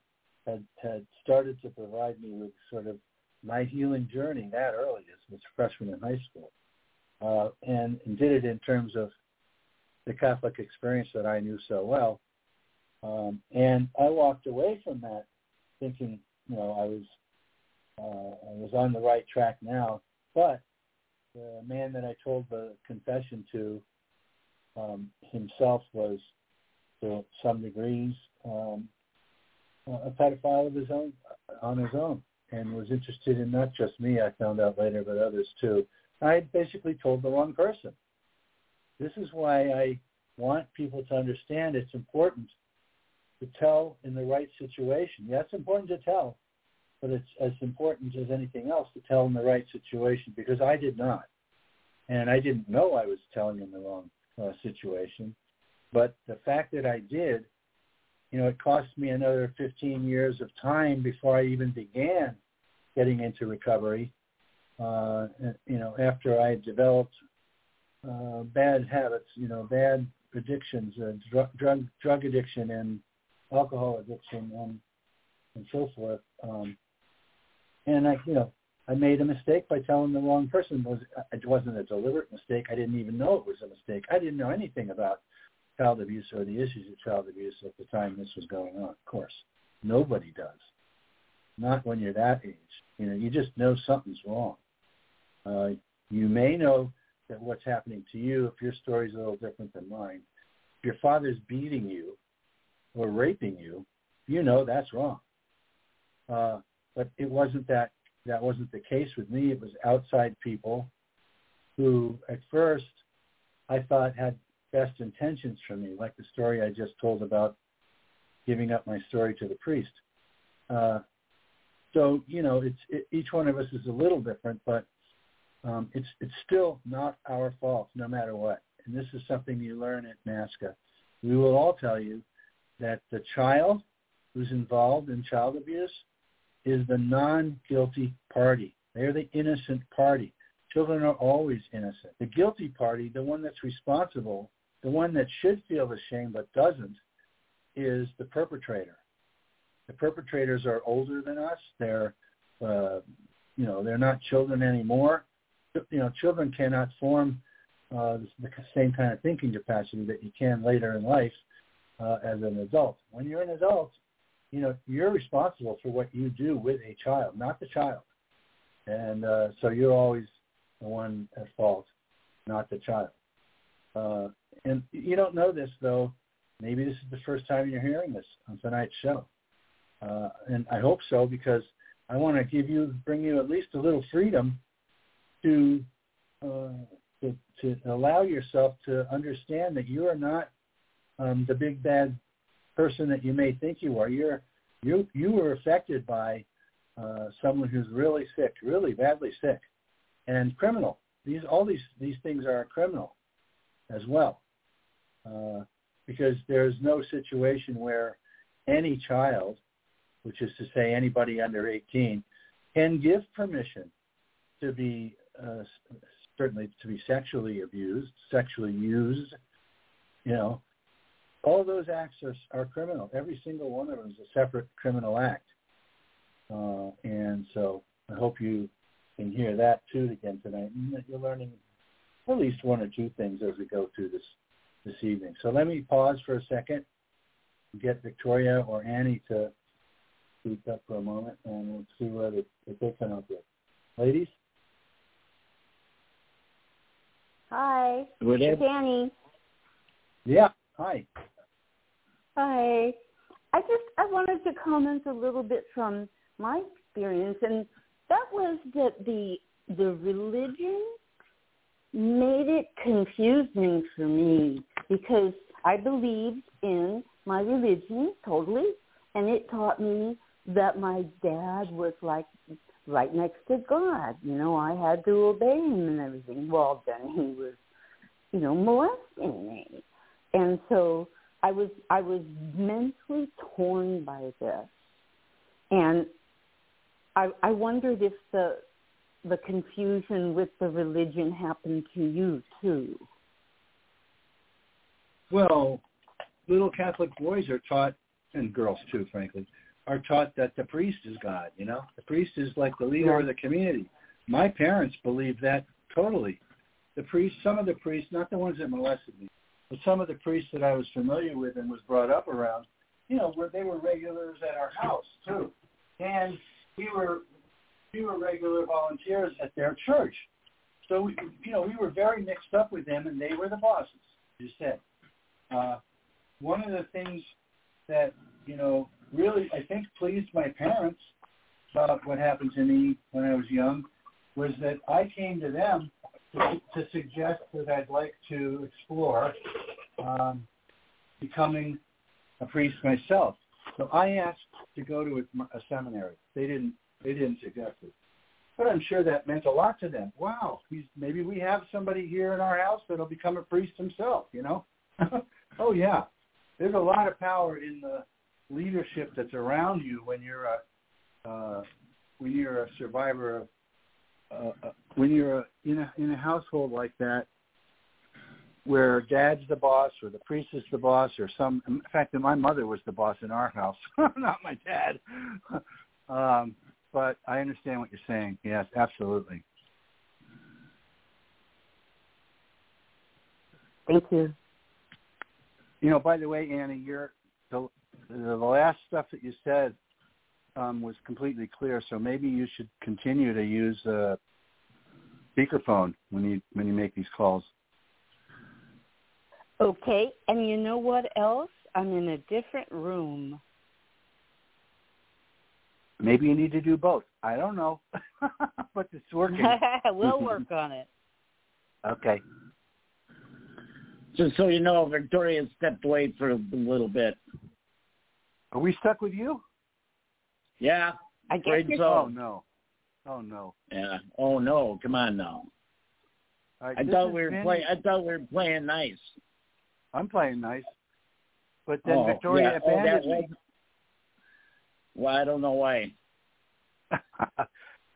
had, had started to provide me with sort of my healing journey that early, as was freshman in high school, uh, and, and did it in terms of the Catholic experience that I knew so well. Um, and I walked away from that thinking, you know, I was uh, I was on the right track now. But the man that I told the confession to um, himself was, to some degrees, um, a pedophile of his own, on his own, and was interested in not just me, I found out later, but others too. I basically told the wrong person. This is why I want people to understand it's important to tell in the right situation. Yeah, it's important to tell, but it's as important as anything else to tell in the right situation, because I did not. And I didn't know I was telling in the wrong uh, situation. But the fact that I did, you know, it cost me another fifteen years of time before I even began getting into recovery. Uh, you know, after I developed uh, bad habits, you know, bad addictions, uh, drug, drug drug addiction and alcohol addiction and and so forth, um, and I, you know, I made a mistake by telling the wrong person. It was it wasn't a deliberate mistake. I didn't even know it was a mistake. I didn't know anything about child abuse or the issues of child abuse at the time this was going on. Of course, nobody does. Not when you're that age. You know, you just know something's wrong. Uh, you may know that what's happening to you, if your story's a little different than mine. If your father's beating you or raping you, you know that's wrong. Uh, but it wasn't that, that wasn't the case with me. It was outside people who at first I thought had best intentions for me, like the story I just told about giving up my story to the priest. Uh, so, you know, it's it, each one of us is a little different, but um, it's it's still not our fault, no matter what. And this is something you learn at NAASCA. We will all tell you that the child who's involved in child abuse is the non-guilty party. They're the innocent party. Children are always innocent. The guilty party, the one that's responsible, the one that should feel the shame but doesn't, is the perpetrator. The perpetrators are older than us. They're, uh, you know, they're not children anymore. You know, children cannot form uh, the same kind of thinking capacity that you can later in life. Uh, as an adult, when you're an adult, you know you're responsible for what you do with a child, not the child, and uh, so you're always the one at fault, not the child. Uh, and you don't know this though. Maybe this is the first time you're hearing this on tonight's show, uh, and I hope so, because I want to give you, bring you at least a little freedom to uh, to, to allow yourself to understand that you are not Um, the big bad person that you may think you are. You're, you you were affected by uh, someone who's really sick, really badly sick, and criminal. These all these these things are criminal as well, uh, because there's no situation where any child, which is to say anybody under eighteen, can give permission to be uh, certainly to be sexually abused, sexually used, you know. All those acts are, are criminal. Every single one of them is a separate criminal act. Uh, and so I hope you can hear that, too, again tonight, and that you're learning at least one or two things as we go through this, this evening. So let me pause for a second get Victoria or Annie to speak up for a moment, and we'll see what they, if they come up with. Ladies? Hi. Good it's day. Annie. Yeah. Hi. Hi. I just, I wanted to comment a little bit from my experience, and that was that the the religion made it confusing for me because I believed in my religion totally, and it taught me that my dad was like right next to God. You know, I had to obey him and everything. Well, then he was, you know, molesting me. And so I was I was mentally torn by this, and I, I wondered if the the confusion with the religion happened to you too. Well, little Catholic boys are taught, and girls too, frankly, are taught that the priest is God. You know, the priest is like the leader yeah. of the community. My parents believed that totally. The priest, some of the priests, not the ones that molested me, but some of the priests that I was familiar with and was brought up around, you know, where they were regulars at our house too, and we were we were regular volunteers at their church. So we, you know, we were very mixed up with them, and they were the bosses. As you said, uh, one of the things that you know really I think pleased my parents about what happened to me when I was young was that I came to them to, to suggest that I'd like to explore um, becoming a priest myself. So I asked to go to a, a seminary. They didn't. They didn't suggest it, but I'm sure that meant a lot to them. Wow, he's, maybe we have somebody here in our house that'll become a priest himself. You know? Oh yeah. There's a lot of power in the leadership that's around you when you're a uh, when you're a survivor of uh, uh, when you're a, in a in a household like that, where dad's the boss or the priest is the boss or some. In fact, that my mother was the boss in our house, not my dad. um, but I understand what you're saying. Yes, absolutely. Thank you. You know, by the way, Annie, you're, the, the last stuff that you said um, was completely clear, so maybe you should continue to use a speakerphone when you when you make these calls. Okay, and you know what else? I'm in a different room. Maybe you need to do both. I don't know, but it's working. We'll work on it. Okay. Just so you know, Victoria stepped away for a little bit. Are we stuck with you? Yeah. I guess so. Oh, no. Oh, no. Yeah. Oh, no. Come on now. Right, I, thought we were play- I thought we were playing nice. I'm playing nice. But then oh, Victoria yeah. abandoned oh, me. Well, I don't know why.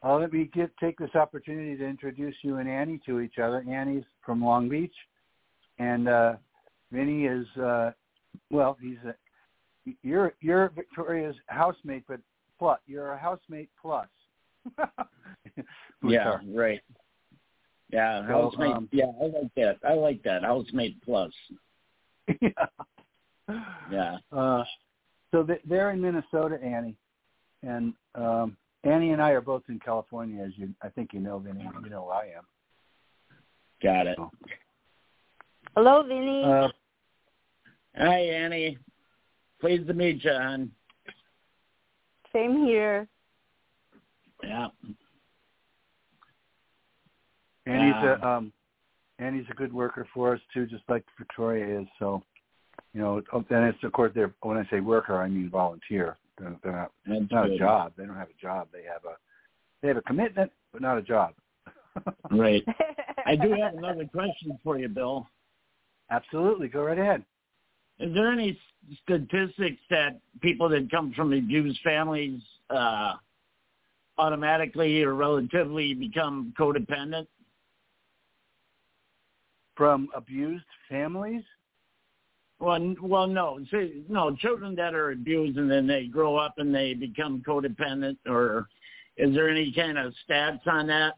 Well, let me get, take this opportunity to introduce you and Annie to each other. Annie's from Long Beach. And uh, Vinny is, uh, well, he's a, you're you're Victoria's housemate, but plus you're a housemate plus. yeah, are. right. Yeah, so, housemate. Um, yeah, I like that. I like that housemate plus. Yeah. Yeah. Uh, so they're in Minnesota, Annie, and um, Annie and I are both in California, as you I think you know, Vinny. You know I am. Got it. So, hello, Vinny. Uh, hi, Annie. Pleased to meet you, hon. Same here. Yeah. Annie's uh, a um, Annie's a good worker for us too, just like Victoria is. So, you know, and it's of course they're when I say worker, I mean volunteer. They're, they're not it's not good. a job. They don't have a job. They have a they have a commitment, but not a job. Right. I do have another question for you, Bill. Absolutely. Go right ahead. Is there any statistics that people that come from abused families uh, automatically or relatively become codependent? From abused families? Well, well no. See, no, children that are abused and then they grow up and they become codependent, or is there any kind of stats on that?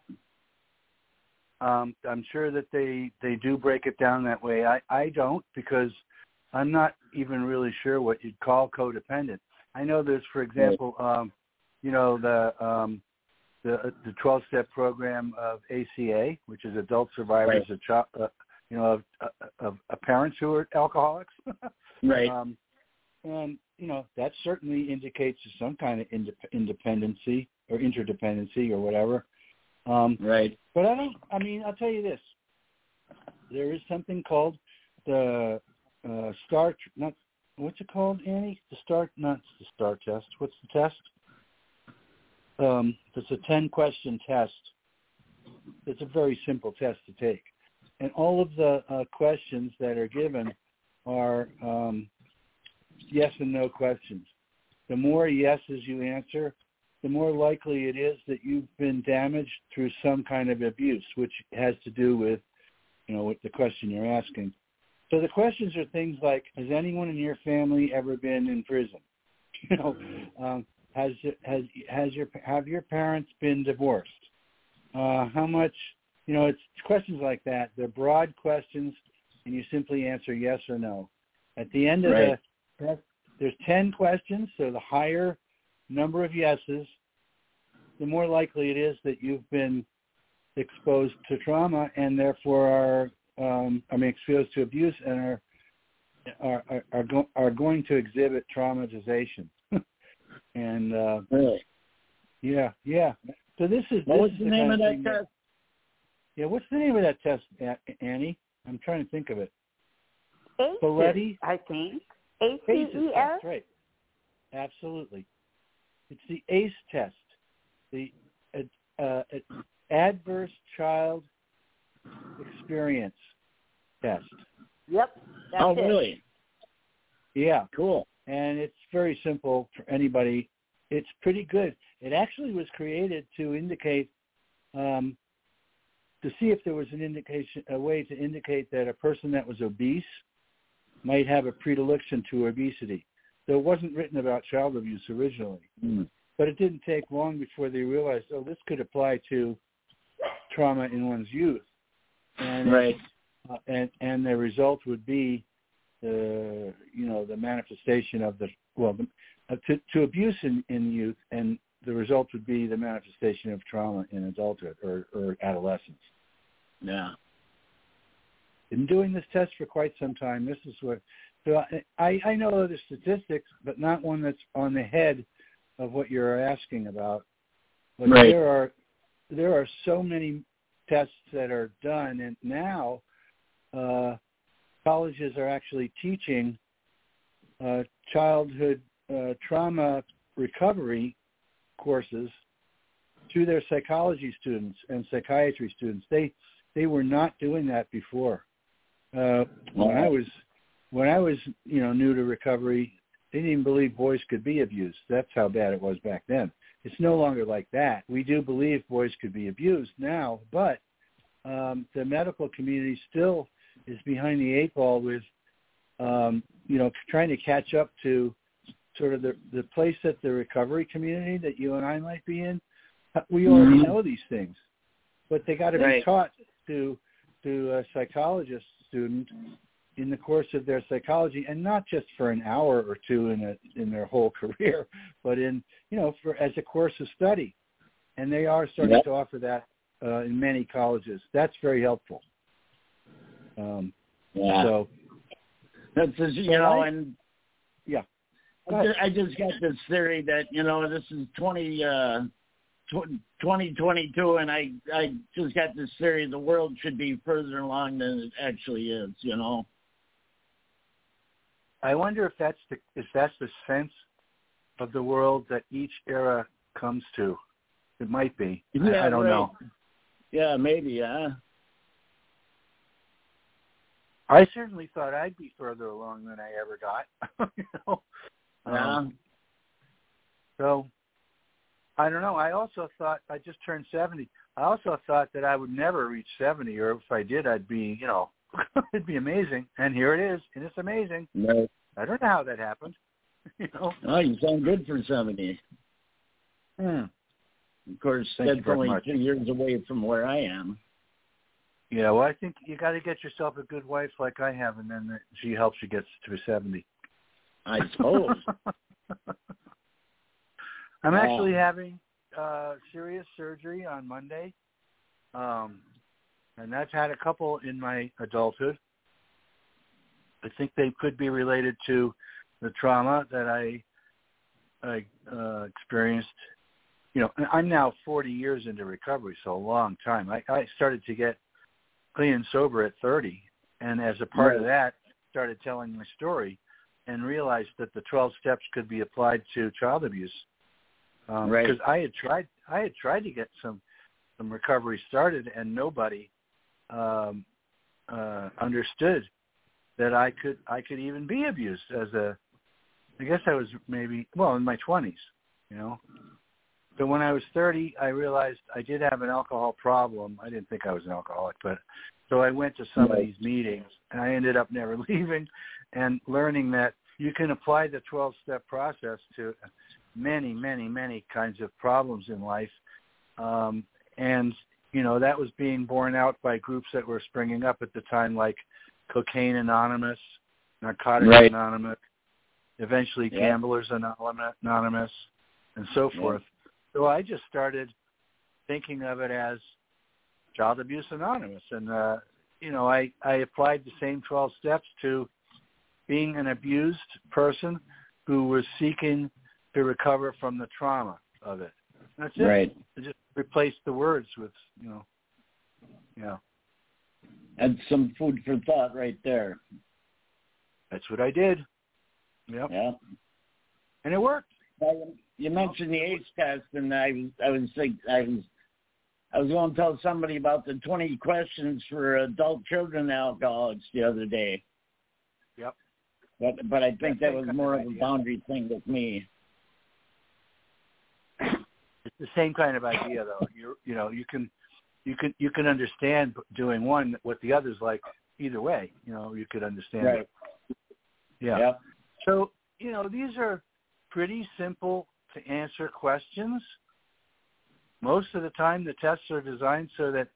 Um, I'm sure that they, they do break it down that way. I, I don't because I'm not even really sure what you'd call codependent. I know there's, for example, um, you know, the um, the the twelve-step program of A C A, which is adult survivors right. of child, uh, you know, of, of, of parents who are alcoholics. Right. Um, and you know, that certainly indicates some kind of ind- independency or interdependency or whatever. Um, right. But I don't. I mean, I'll tell you this. There is something called the uh, star. Not what's it called, Annie? The star. Not the star test. What's the test? Um, it's a ten-question test. It's a very simple test to take, and all of the uh, questions that are given are um, yes and no questions. The more yeses you answer, the more likely it is that you've been damaged through some kind of abuse, which has to do with, you know, with the question you're asking. So the questions are things like, has anyone in your family ever been in prison? You know, um, has has has your have your parents been divorced? Uh, how much, you know, it's questions like that. They're broad questions, and you simply answer yes or no. At the end of right. the test, there's ten questions, so the higher number of yeses, the more likely it is that you've been exposed to trauma and therefore are, um, I mean, exposed to abuse and are are are, are, go- are going to exhibit traumatization. and uh, really, yeah, yeah. So this is what was the name of that test? Yeah, what's the name of that test, Annie? I'm trying to think of it. ACE, I think. A C E S. That's right. Absolutely. It's the ACE test, the uh, uh, Adverse Child Experience Test. Yep. That's oh, it. Really? Yeah. Cool. And it's very simple for anybody. It's pretty good. It actually was created to indicate, um, to see if there was an indication, a way to indicate that a person that was obese might have a predilection to obesity. So it wasn't written about child abuse originally, mm. but it didn't take long before they realized, oh, this could apply to trauma in one's youth, and right. uh, and and the result would be the you know the manifestation of the well the, uh, to to abuse in, in youth, and the result would be the manifestation of trauma in adulthood or, or adolescence. Yeah. Been doing this test for quite some time. This is what. So I, I know other statistics, but not one that's on the head of what you're asking about. But right. there are there are so many tests that are done, and now uh, colleges are actually teaching uh, childhood uh, trauma recovery courses to their psychology students and psychiatry students. They they were not doing that before. Uh, when I was When I was, you know, new to recovery, they didn't even believe boys could be abused. That's how bad it was back then. It's no longer like that. We do believe boys could be abused now, but um, the medical community still is behind the eight ball with, um, you know, trying to catch up to sort of the, the place that the recovery community that you and I might be in. We already mm-hmm. know these things, but they got to right. be taught to to a psychologist student in the course of their psychology, and not just for an hour or two in a, in their whole career, but in, you know, for as a course of study. And they are starting yep. to offer that uh, in many colleges. That's very helpful. Um, yeah. So that's just, you know, I, and yeah, I just, I just got this theory that, you know, this is twenty twenty-two, and I, I just got this theory the world should be further along than it actually is, you know. I wonder if that's the if that's the sense of the world that each era comes to. It might be. Yeah, I, I don't right. know. Yeah, maybe. Yeah. I certainly thought I'd be further along than I ever got. you know? Yeah. Um, so, I don't know. I also thought I just turned seventy. I also thought that I would never reach seventy, or if I did, I'd be, you know. It'd be amazing, and here it is, and it's amazing. No. I don't know how that happened. You know, oh, you sound good for seventy. Hmm. Of course, Thank that's only much. two years away from where I am. Yeah, well, I think you got to get yourself a good wife like I have, and then she helps you get to seventy. I suppose. I'm actually um, having uh, serious surgery on Monday, um, and I've had a couple in my adulthood. I think they could be related to the trauma that I, I uh, experienced. You know, I'm now forty years into recovery, so a long time. I, I started to get clean and sober at thirty, and as a part yeah. of that, started telling my story and realized that the twelve steps could be applied to child abuse. Um, right. Because I had tried, I had tried to get some, some recovery started, and nobody um, uh, understood that I could, I could even be abused as a. I guess I was maybe well in my twenties, you know. But when I was thirty, I realized I did have an alcohol problem. I didn't think I was an alcoholic, but so I went to some right. of these meetings, and I ended up never leaving, and learning that you can apply the twelve-step process to many, many, many kinds of problems in life. Um, and, you know, that was being borne out by groups that were springing up at the time, like Cocaine Anonymous, Narcotics right. Anonymous, eventually yeah. Gamblers Anonymous, and so forth. Yeah. So I just started thinking of it as Child Abuse Anonymous. And, uh, you know, I, I applied the same twelve steps to being an abused person who was seeking to recover from the trauma of it. That's it. Right. I just replaced the words with, you know, yeah. And some food for thought right there. That's what I did. Yep. Yeah. And it worked. Well, you mentioned the ACE test, and I was I was like, I was I was going to tell somebody about the twenty questions for adult children alcoholics the other day. Yep. But but I think that was more of a boundary thing with me. It's the same kind of idea, though. You you know you can you can you can understand doing one what the other's like either way. You know you could understand right. it. Yeah. Yep. So you know these are pretty simple to answer questions. Most of the time, the tests are designed so that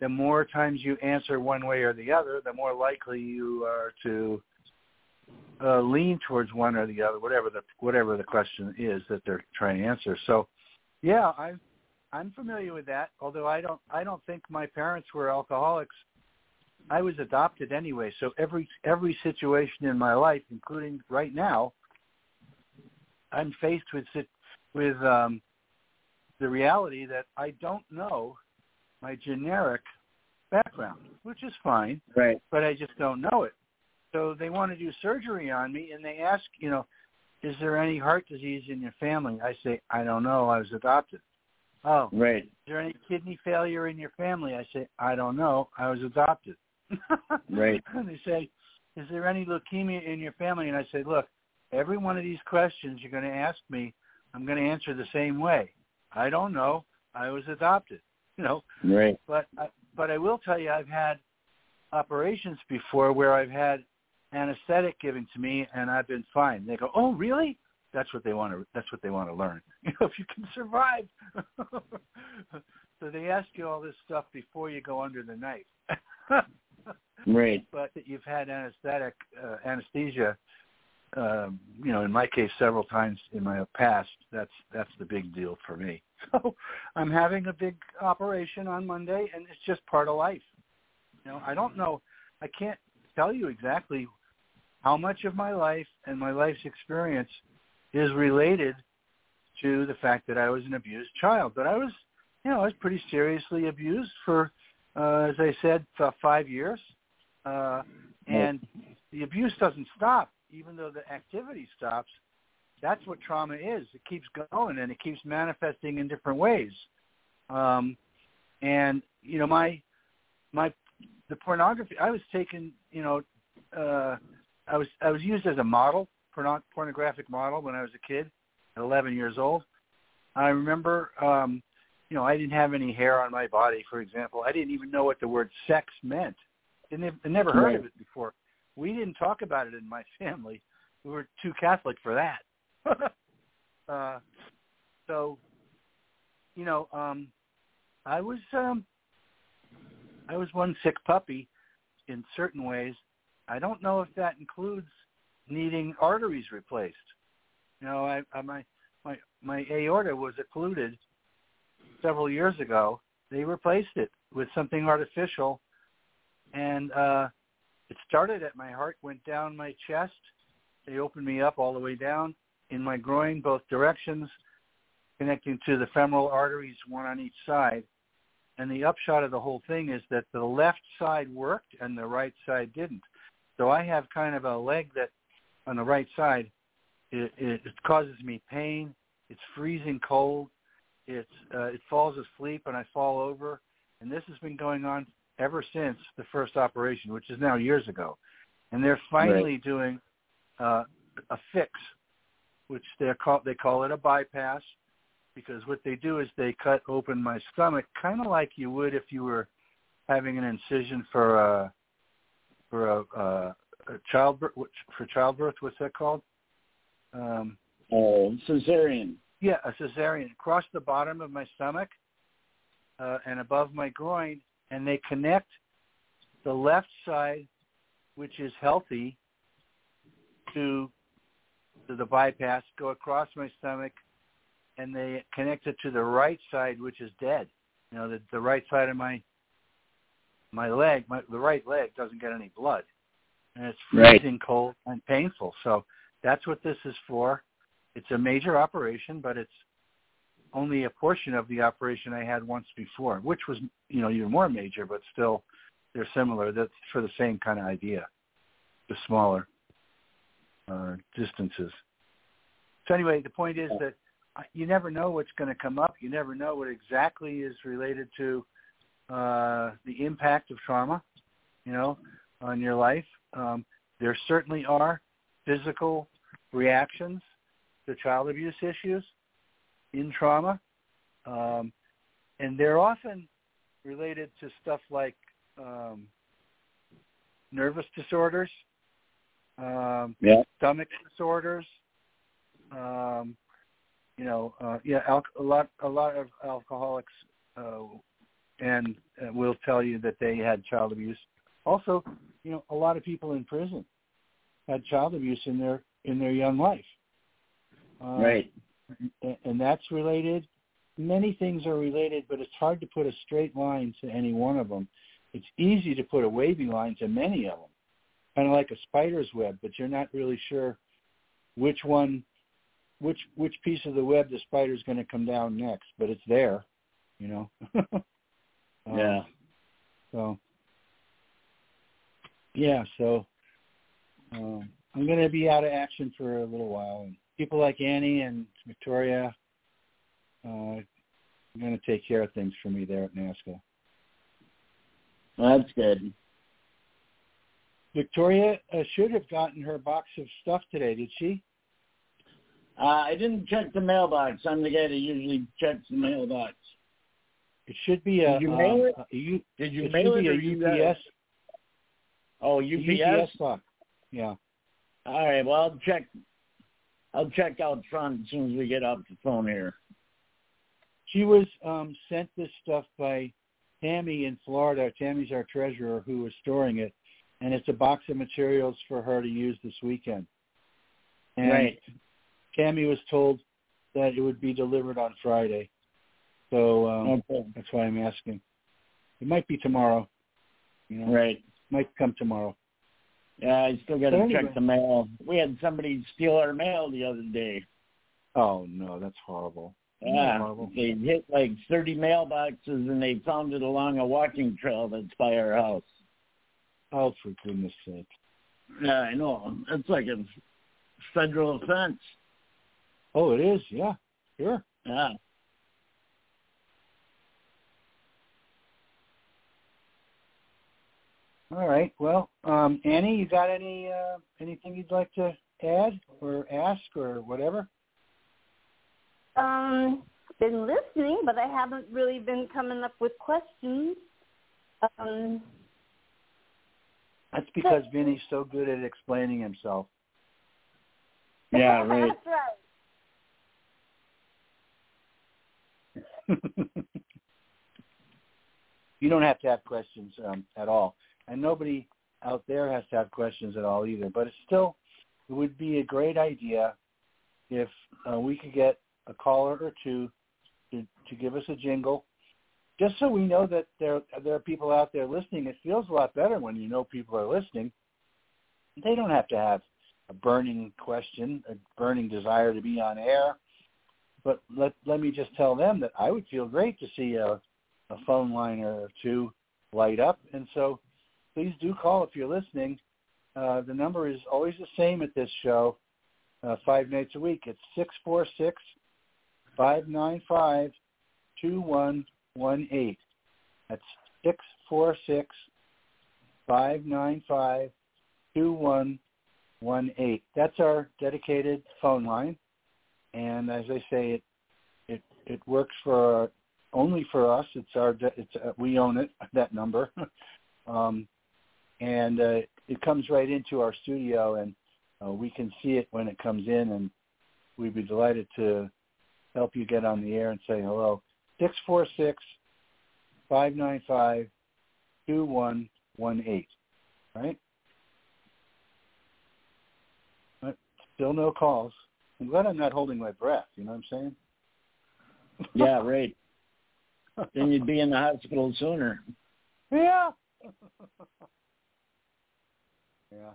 the more times you answer one way or the other, the more likely you are to uh, lean towards one or the other, whatever the whatever the question is that they're trying to answer. So, yeah, I'm I'm familiar with that. Although I don't I don't think my parents were alcoholics. I was adopted anyway, so every every situation in my life, including right now, I'm faced with with um, the reality that I don't know my generic background, which is fine, right. but I just don't know it. So they want to do surgery on me, and they ask, you know, is there any heart disease in your family? I say, I don't know. I was adopted. Oh, right. Is there any kidney failure in your family? I say, I don't know. I was adopted. right. And they say, is there any leukemia in your family? And I say, look, every one of these questions you're going to ask me, I'm going to answer the same way. I don't know. I was adopted, you know. Right. But I, but I will tell you, I've had operations before where I've had anesthetic given to me, and I've been fine. They go, oh, really? That's what they want to. That's what they want to learn. You know, if you can survive. So they ask you all this stuff before you go under the knife. right. But you've had anesthetic uh, anesthesia. Um, you know, in my case, several times in my past, that's that's the big deal for me. So I'm having a big operation on Monday, and it's just part of life. You know, I don't know. I can't tell you exactly how much of my life and my life's experience is related to the fact that I was an abused child. But I was, you know, I was pretty seriously abused for, uh, as I said, for five years. Uh, and the abuse doesn't stop. Even though the activity stops, that's what trauma is. It keeps going, and it keeps manifesting in different ways. Um, and you know, my my the pornography. I was taken. You know, uh, I was I was used as a model, porno- pornographic model, when I was a kid, at eleven years old. I remember, um, you know, I didn't have any hair on my body, for example. I didn't even know what the word sex meant. Didn't I never heard of it before. We didn't talk about it in my family. We were too Catholic for that. uh, so, you know, um, I was um, I was one sick puppy in certain ways. I don't know if that includes needing arteries replaced. You know, I, I my my my aorta was occluded several years ago. They replaced it with something artificial, and uh, it started at my heart, went down my chest. They opened me up all the way down in my groin, both directions, connecting to the femoral arteries, one on each side. And the upshot of the whole thing is that the left side worked and the right side didn't. So I have kind of a leg that on the right side, it, it, it causes me pain. It's freezing cold. It's, uh, it falls asleep and I fall over. And this has been going on ever since the first operation, which is now years ago. And they're finally right. doing uh, a fix, which they call, they call it a bypass, because what they do is they cut open my stomach, kind of like you would if you were having an incision for a, for a, a, a childbirth. For childbirth, what's that called? Um, oh, cesarean. Yeah, a cesarean. Across the bottom of my stomach uh, and above my groin, and they connect the left side, which is healthy, to, to the bypass, go across my stomach, and they connect it to the right side, which is dead. You know, the, the right side of my my leg, my, the right leg doesn't get any blood, and it's freezing right. cold and painful. So that's what this is for. It's a major operation, but it's only a portion of the operation I had once before, which was, you know, even more major, but still they're similar. That's for the same kind of idea, the smaller uh, distances. So anyway, the point is that you never know what's going to come up. You never know what exactly is related to uh, the impact of trauma, you know, on your life. Um, there certainly are physical reactions to child abuse issues in trauma, um, and they're often related to stuff like um, nervous disorders, um, yeah. stomach disorders, um, you know, uh, yeah, al- a lot, a lot of alcoholics, uh, and uh, will tell you that they had child abuse. Also, you know, a lot of people in prison had child abuse in their in their young life. Um, right. And, and that's related. Many things are related, but it's hard to put a straight line to any one of them. It's easy to put a wavy line to many of them, kind of like a spider's web, but you're not really sure which one. Which which piece of the web the spider's going to come down next, but it's there, you know. um, yeah. So, yeah, so um, I'm going to be out of action for a little while. And people like Annie and Victoria uh, are going to take care of things for me there at NAASCA. Well, that's good. Victoria uh, should have gotten her box of stuff today, did she? Uh, I didn't check the mailbox. I'm the guy that usually checks the mailbox. It should be a. Did you mail um, it? A U, Did you it mail it? Or U P S? Oh, U P S? U P S box. Yeah. All right. Well, I'll check. I'll check out front as soon as we get off the phone here. She was um, sent this stuff by Tammy in Florida. Tammy's our treasurer, who was storing it, and it's a box of materials for her to use this weekend. And right. Tammy was told that it would be delivered on Friday. So um, okay. that's why I'm asking. It might be tomorrow. You know, right. It might come tomorrow. Yeah, I still got to anyway. check the mail. We had somebody steal our mail the other day. Oh, no, that's horrible. Isn't yeah, that horrible? They hit like thirty mailboxes, and they found it along a walking trail that's by our house. Oh, for goodness sake. Yeah, I know. It's like a federal offense. Oh, it is, yeah, sure. Yeah. All right, well, um, Annie, you got any uh, anything you'd like to add or ask or whatever? Um, been listening, but I haven't really been coming up with questions. Um, That's because Vinny's so good at explaining himself. Yeah, right. That's right. You don't have to have questions um, at all. And nobody out there has to have questions at all either. But it's still, it would be a great idea if uh, we could get a caller or two to, to give us a jingle, just so we know that there, there are people out there listening. It feels a lot better when you know people are listening. They don't have to have a burning question, a burning desire to be on air. But let let me just tell them that I would feel great to see a, a phone line or two light up. And so please do call if you're listening. Uh, the number is always the same at this show, uh, five nights a week. It's six four six, five nine five, two one one eight. That's six four six, five nine five, two one one eight. That's our dedicated phone line. And as I say, it it it works for only for us. It's our it's uh, we own it, that number, um, and uh, it comes right into our studio, and uh, we can see it when it comes in, and we'd be delighted to help you get on the air and say hello. Six four six five nine five two one one eight. Right? But still no calls. I'm glad I'm not holding my breath, you know what I'm saying? Yeah, right. Then you'd be in the hospital sooner. Yeah. Yeah.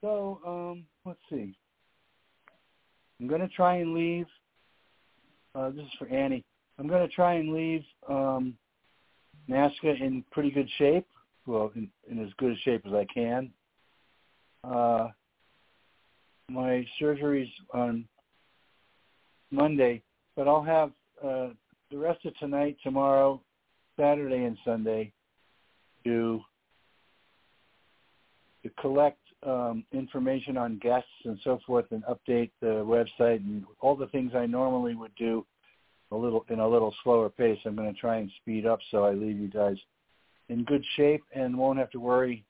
So, um, let's see. I'm going to try and leave. Uh, this is for Annie. I'm going to try and leave um, NAASCA in pretty good shape. Well, in, in as good a shape as I can. Uh, my surgery's on Monday, but I'll have uh, the rest of tonight, tomorrow, Saturday, and Sunday to to collect um, information on guests and so forth, and update the website and all the things I normally would do a little in a little slower pace. I'm going to try and speed up so I leave you guys in good shape and won't have to worry,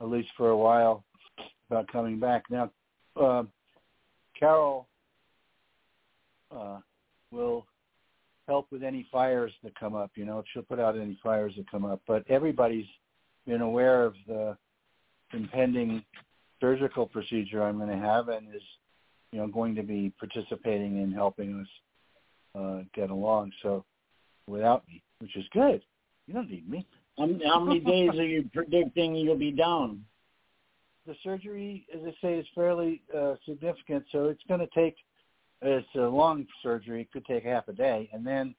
at least for a while, about coming back. Now, uh, Carol uh, will help with any fires that come up, you know. She'll put out any fires that come up. But everybody's been aware of the impending surgical procedure I'm going to have and is, you know, going to be participating in helping us uh, get along. So without me, which is good. You don't need me. How many days are you predicting you'll be down? The surgery, as I say, is fairly uh, significant, so it's going to take, it's a long surgery, it could take half a day, and then,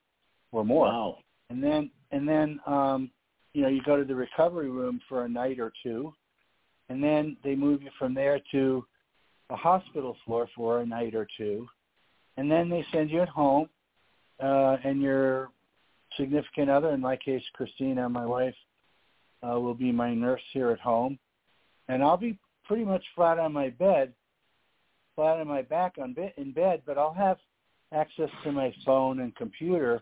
or more. Wow. And then, and then, um, you know, you go to the recovery room for a night or two, and then they move you from there to a hospital floor for a night or two, and then they send you at home, uh, and you're, significant other, in my case, Christina, my wife, uh, will be my nurse here at home. And I'll be pretty much flat on my bed, flat on my back on be- in bed, but I'll have access to my phone and computer,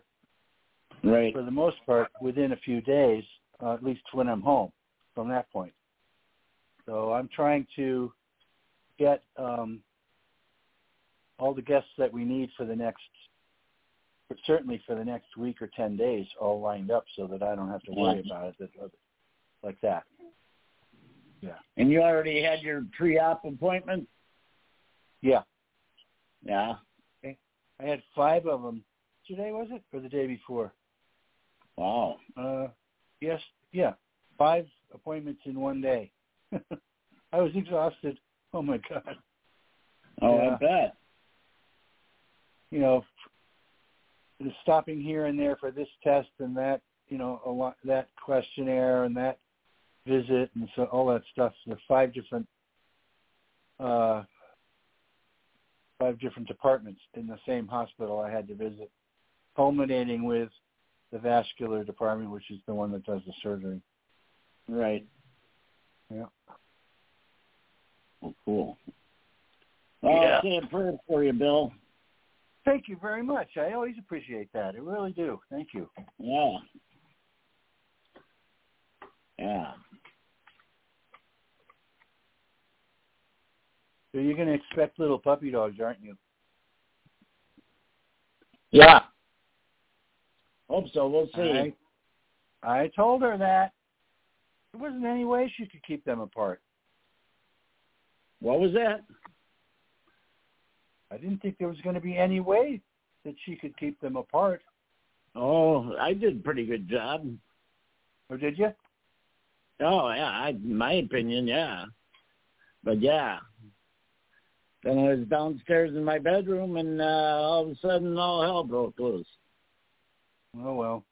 right, for the most part, within a few days, uh, at least when I'm home from that point. So I'm trying to get um, all the guests that we need for the next But certainly for the next week or ten days, all lined up so that I don't have to worry about it like that. Yeah. And you already had your pre-op appointment? Yeah. Yeah. Okay. I had five of them. Today, was it? Or the day before? Wow. Uh, yes. Yeah. Five appointments in one day. I was exhausted. Oh, my God. Oh, yeah. I bet. You know, stopping here and there for this test and that, you know, a lot, that questionnaire and that visit and so all that stuff. The five different, uh, five different departments in the same hospital I had to visit, culminating with the vascular department, which is the one that does the surgery. Right. Yeah. Oh, cool. Well, yeah. I'll say a prayer for you, Bill. Thank you very much. I always appreciate that. I really do. Thank you. Yeah. Yeah. So you're going to expect little puppy dogs, aren't you? Yeah. Hope so. We'll see. I, I told her that. There wasn't any way she could keep them apart. What was that? I didn't think there was going to be any way that she could keep them apart. Oh, I did a pretty good job. Oh, did you? Oh, yeah. I, in my opinion, yeah. But, yeah. Then I was downstairs in my bedroom, and uh, all of a sudden, all hell broke loose. Oh, well.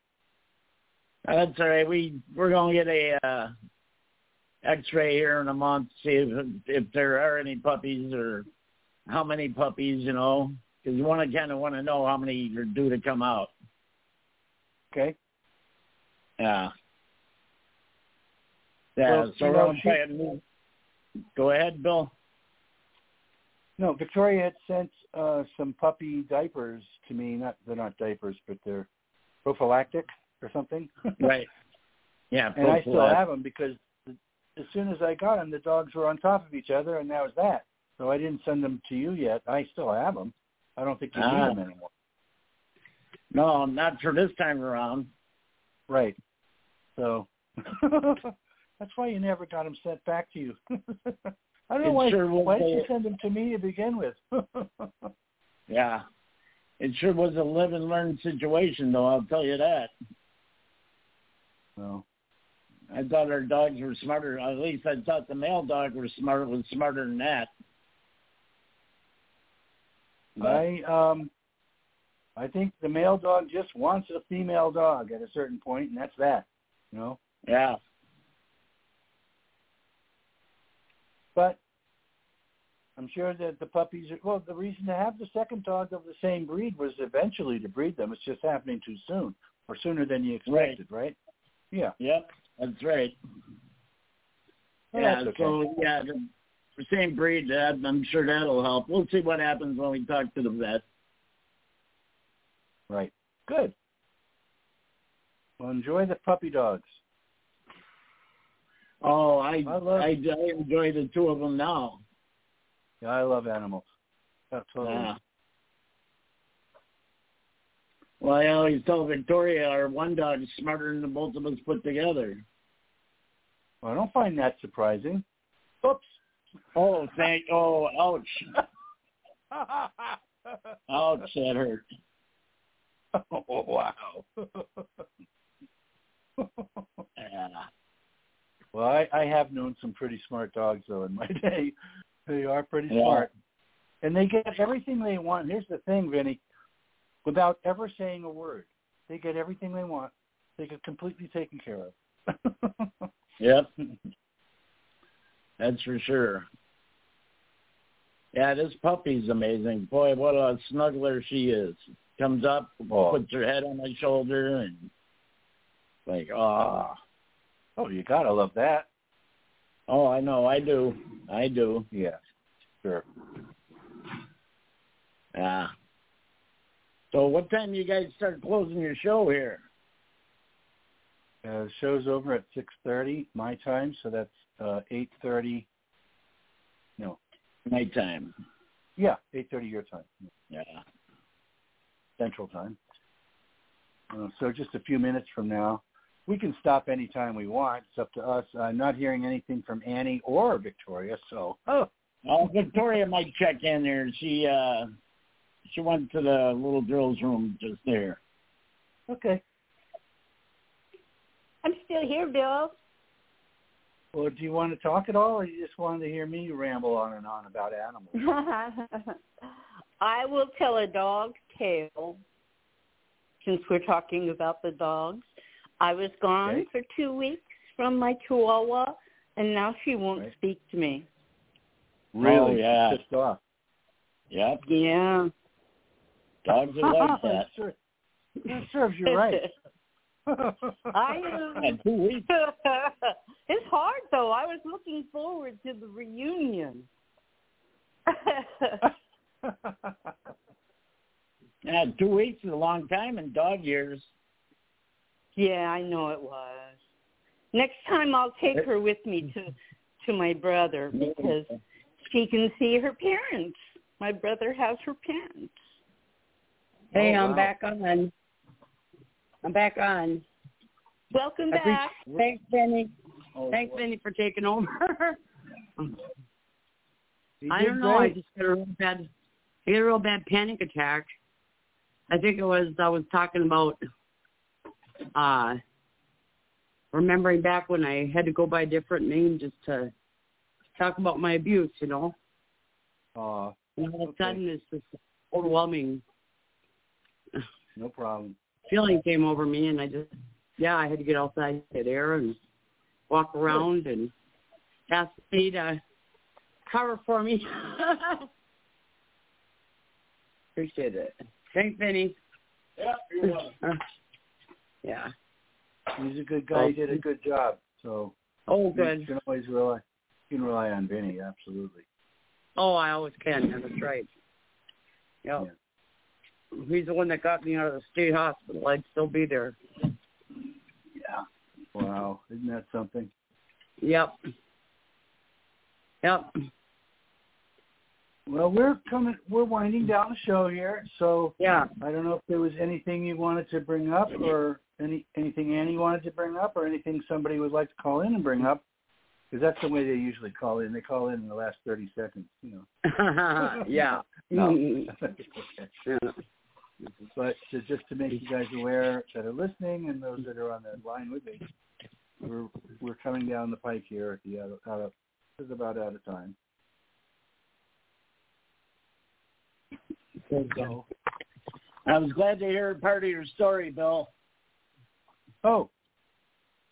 That's all right. We, we're going to get a uh, x-ray here in a month, see if, if there are any puppies or how many puppies, you know, because you want to kind of want to know how many are due to come out. Okay. Yeah. Yeah, well, so we're going to move. Go ahead, Bill. No, Victoria had sent uh, some puppy diapers to me. Not They're not diapers, but they're prophylactic or something. Right. Yeah, and I still have them because the, as soon as I got them, the dogs were on top of each other, and that was that. So I didn't send them to you yet. I still have them. I don't think you ah. need them anymore. No, not for this time around. Right. So that's why you never got them sent back to you. I don't know why, sure why did you send them to me to begin with. Yeah. It sure was a live and learn situation, though, I'll tell you that. Well, I thought our dogs were smarter. At least I thought the male dog was smarter, was smarter than that. But I um, I think the male dog just wants a female dog at a certain point, and that's that, you know? Yeah. But I'm sure that the puppies are, well, the reason to have the second dog of the same breed was eventually to breed them. It's just happening too soon, or sooner than you expected, right? right? Yeah. Yep, that's right. Well, yeah, that's okay. So, yeah, the, the same breed, uh, I'm sure that'll help. We'll see what happens when we talk to the vet. Right. Good. Well, enjoy the puppy dogs. Oh, I I, I I enjoy the two of them now. Yeah, I love animals. That's what yeah. I love. Well, I always tell Victoria our one dog is smarter than the both of us put together. Well, I don't find that surprising. Oops. Oh, thank. Oh, ouch. Ouch, that hurt. Oh, wow. Yeah. Well, I, I have known some pretty smart dogs, though, in my day. They are pretty yeah. smart. And they get everything they want. Here's the thing, Vinny, without ever saying a word. They get everything they want. They get completely taken care of. Yep. That's for sure. Yeah, this puppy's amazing. Boy, what a snuggler she is. Comes up, oh. puts her head on my shoulder, and like, ah. Oh, you gotta love that. Oh, I know, I do, I do. Yeah, sure. Yeah. So, what time do you guys start closing your show here? Uh, the show's over at six thirty my time, so that's uh, eight thirty. No, night time. Yeah, eight thirty your time. Yeah. Central time. Uh, so, just a few minutes from now. We can stop any time we want. It's up to us. I'm not hearing anything from Annie or Victoria, so. Oh, well, Victoria might check in there. She uh, she went to the little girl's room just there. Okay. I'm still here, Bill. Well, do you want to talk at all, or you just wanted to hear me ramble on and on about animals? I will tell a dog tale, since we're talking about the dogs. I was gone okay. for two weeks from my Chihuahua, and now she won't right. speak to me. Really? Oh, yeah. She's pissed off. Yep. Yeah. Dogs are like that. Sure. That serves you right. I am. Yeah, two weeks. It's hard, though. I was looking forward to the reunion. Yeah, two weeks is a long time in dog years. Yeah, I know it was. Next time I'll take her with me to to my brother because she can see her parents. My brother has her parents. Hey, oh, I'm wow. back on. I'm back on. Welcome I back. Appreciate- Thanks, Benny. Oh, Thanks, boy. Benny, for taking over. I don't know. Great. I just got a real bad, I got a real bad panic attack. I think it was I was talking about uh, remembering back when I had to go by a different name just to talk about my abuse, you know. Uh, and all of a sudden, it's just overwhelming. No problem. Feeling came over me, and I just, yeah, I had to get outside, get air, and walk around, and ask me to cover for me. Appreciate it. Thanks, Vinny. Yeah, you're welcome. Yeah. He's a good guy. He did a good job. So. Oh, good. You can always rely. You can rely on Vinny, absolutely. Oh, I always can. That's right. Yep. Yeah. He's the one that got me out of the state hospital. I'd still be there. Yeah. Wow. Isn't that something? Yep. Yep. Well, we're coming. We're winding down the show here, so yeah. I don't know if there was anything you wanted to bring up, or any anything Annie wanted to bring up, or anything somebody would like to call in and bring up, because that's the way they usually call in. They call in in the last thirty seconds, you know. Yeah. No. Okay. But to, just to make you guys aware that are listening and those that are on the line with me, we're we're coming down the pike here at the out of, this is about out of time. So, I was glad to hear part of your story, Bill. Oh,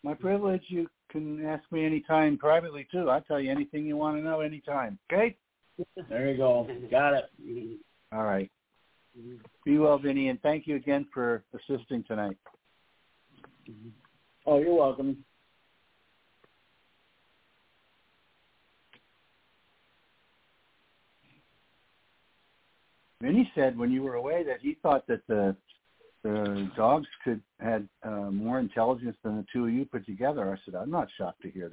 my privilege. You can ask me anytime privately too. I'll tell you anything you want to know anytime. Okay. There you go. Got it. All right. Be well, Vinny, and thank you again for assisting tonight. Oh, you're welcome. Vinny said when you were away that he thought that the the dogs could had uh, more intelligence than the two of you put together. I said, I'm not shocked to hear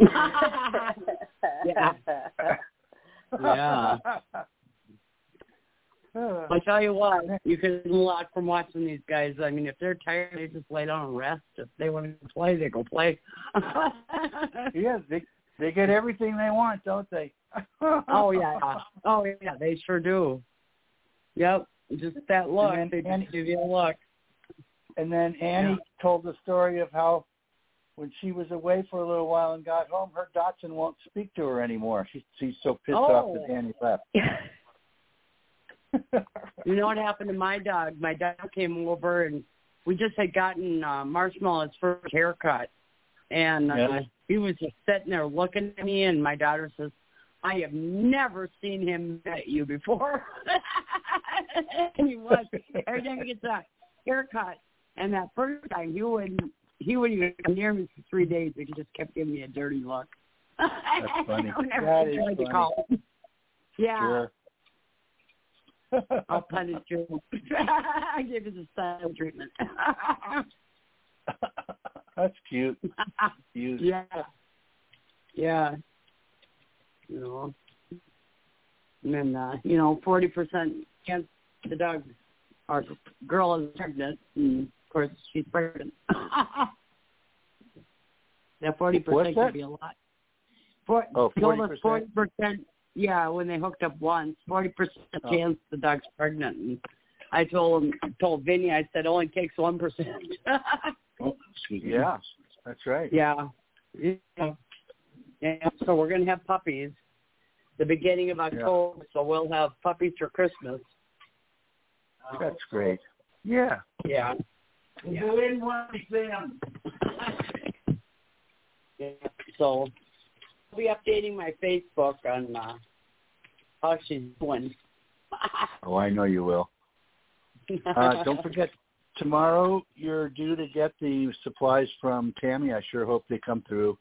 that. Yeah. Yeah. I tell you what, you can learn a lot from watching these guys. I mean, if they're tired, they just lay down and rest. If they want to play, they go play. Yeah, they they get everything they want, don't they? Oh yeah, oh yeah, they sure do. Yep, just that luck. And then, they Annie, give you luck. And then Annie yeah. told the story of how when she was away for a little while and got home, her Dotson won't speak to her anymore. She, she's so pissed oh. off that Annie left. You know what happened to my dog? My dog came over, and we just had gotten uh, Marshmallow's first haircut. And uh, yeah. he was just sitting there looking at me, and my daughter says, I have never seen him at you before. And he was. Every time he gets a haircut, and that first time, he wouldn't, he wouldn't even come near me for three days. He just kept giving me a dirty look. That's funny. That is funny. To call him. Yeah. Sure. I'll punish you. I gave you the silent treatment. That's cute. Cute. Yeah. Yeah. You know, and then, uh, you know, forty percent chance the dog or girl is pregnant, and of course she's pregnant. That forty percent What's that? Could be a lot. For, oh, forty percent? forty percent, yeah, when they hooked up once, forty percent oh. chance the dog's pregnant. And I told him, told Vinny, I said, only takes one percent. Oh, yeah, that's right. Yeah. Yeah. Yeah, so we're going to have puppies the beginning of October, yeah. so we'll have puppies for Christmas. That's great. Yeah. Yeah. yeah. We didn't want to see them. Yeah, so I'll be updating my Facebook on uh, how she's doing. Oh, I know you will. Uh, don't forget, tomorrow you're due to get the supplies from Tammy. I sure hope they come through.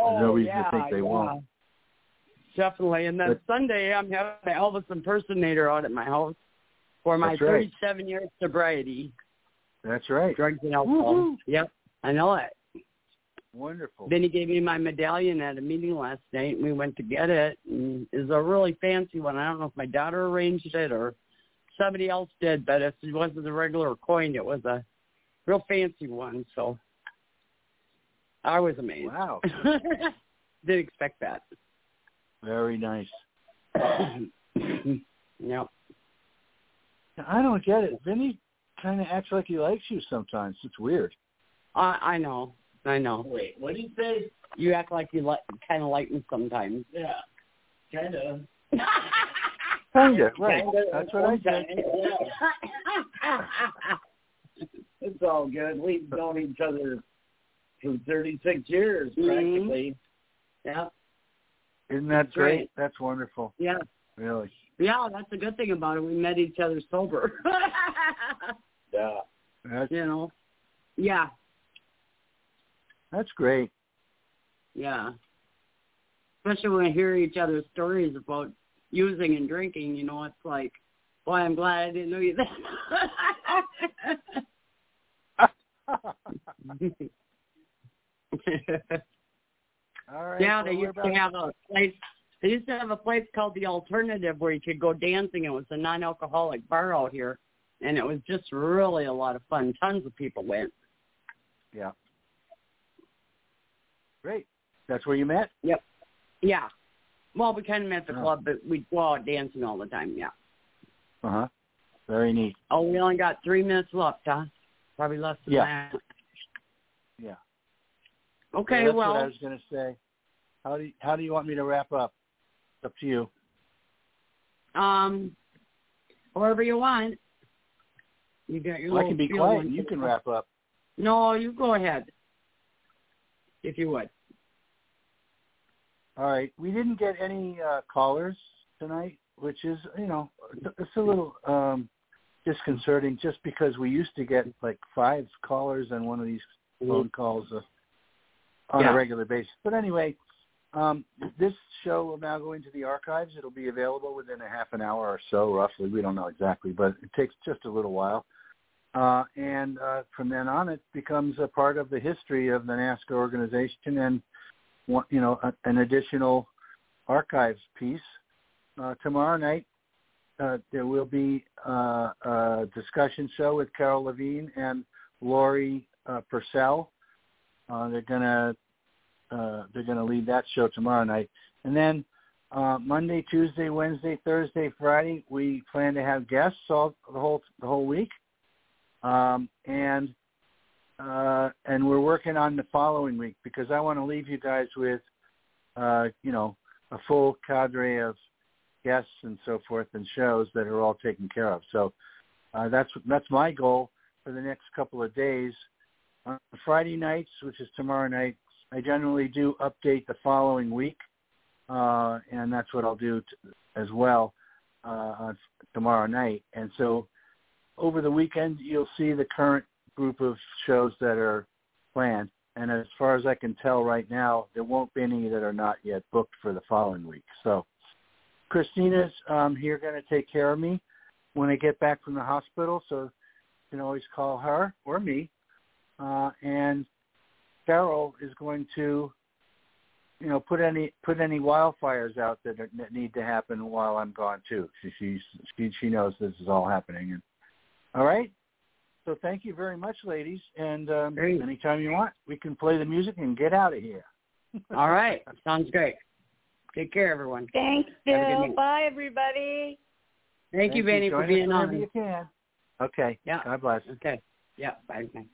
Oh, There's no reason yeah, to think they yeah. won't. Definitely. And then but, Sunday, I'm having an Elvis impersonator out at my house for my right. thirty-seven years sobriety. That's right. Drugs and alcohol. Woo-hoo. Yep, I know it. Wonderful. Then he gave me my medallion at a meeting last night, and we went to get it. And it was a really fancy one. I don't know if my daughter arranged it or somebody else did, but it wasn't a regular coin. It was a real fancy one, so I was amazed. Wow. Didn't expect that. Very nice. Yep. I don't get it. Vinny kind of acts like he likes you sometimes. It's weird. I, I know. I know. Wait, what did he say? You act like you like, kind of like me sometimes. Yeah. Kind of. Kind of, right. Kinda, that's what I said. It's all good. We've known each other for thirty-six years, mm-hmm. practically. Yeah. Isn't that great? great? That's wonderful. Yeah. Really. Yeah, that's the good thing about it. We met each other sober. Yeah. That's, you know. Yeah. That's great. Yeah. Especially when I hear each other's stories about using and drinking, you know, it's like, boy, I'm glad I didn't know you then. All right, yeah, they used to have a place. They used to have a place called The Alternative where you could go dancing. It was a non-alcoholic bar out here, and it was just really a lot of fun. Tons of people went. Yeah. Great. That's where you met? Yep. Yeah. Well, we kind of met at the oh. club, but we'd go out dancing all the time, yeah. Uh-huh. Very neat. Oh, we only got three minutes left, huh? Probably less than yeah. that. Yeah. Okay, well. That's well, what I was going to say. How do you, how do you want me to wrap up? It's up to you. Um, however you want. You got your. Well, I can be quiet. You can wrap up. No, you go ahead. If you would. All right. We didn't get any uh, callers tonight, which is, you know, it's a little um, disconcerting just because we used to get like five callers on one of these phone calls uh, on yeah. a regular basis. But anyway, um, this show will now go into the archives. It'll be available within a half an hour or so, roughly. We don't know exactly, but it takes just a little while. Uh, and uh, from then on, it becomes a part of the history of the NAASCA organization and, you know, a, an additional archives piece. Uh, tomorrow night, uh, there will be uh, a discussion show with Carol Levine and Lori uh, Purcell. Uh, they're gonna uh, they're gonna lead that show tomorrow night, and then uh, Monday, Tuesday, Wednesday, Thursday, Friday, we plan to have guests all the whole the whole week. Um, and uh, and we're working on the following week because I want to leave you guys with, uh, you know, a full cadre of guests and so forth and shows that are all taken care of. So uh, that's that's my goal for the next couple of days. On Friday nights, which is tomorrow night, I generally do update the following week, uh, and that's what I'll do t- as well uh, tomorrow night. And so over the weekend, you'll see the current group of shows that are planned. And as far as I can tell right now, there won't be any that are not yet booked for the following week. So Christina's um, here going to take care of me when I get back from the hospital, so you can always call her or me. Uh, and Carol is going to, you know, put any put any wildfires out that, are, that need to happen while I'm gone, too. She, she, she, she knows this is all happening. And, all right. So thank you very much, ladies. And um, hey. anytime you want, we can play the music and get out of here. All right. Sounds great. Take care, everyone. Thanks, Bill. Bye, everybody. Thank, thank you, Benny, for being on. You can. Okay. Yeah. God bless. Okay. Yeah. Bye. Bye.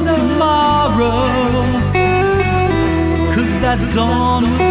Tomorrow, 'cause that dawn will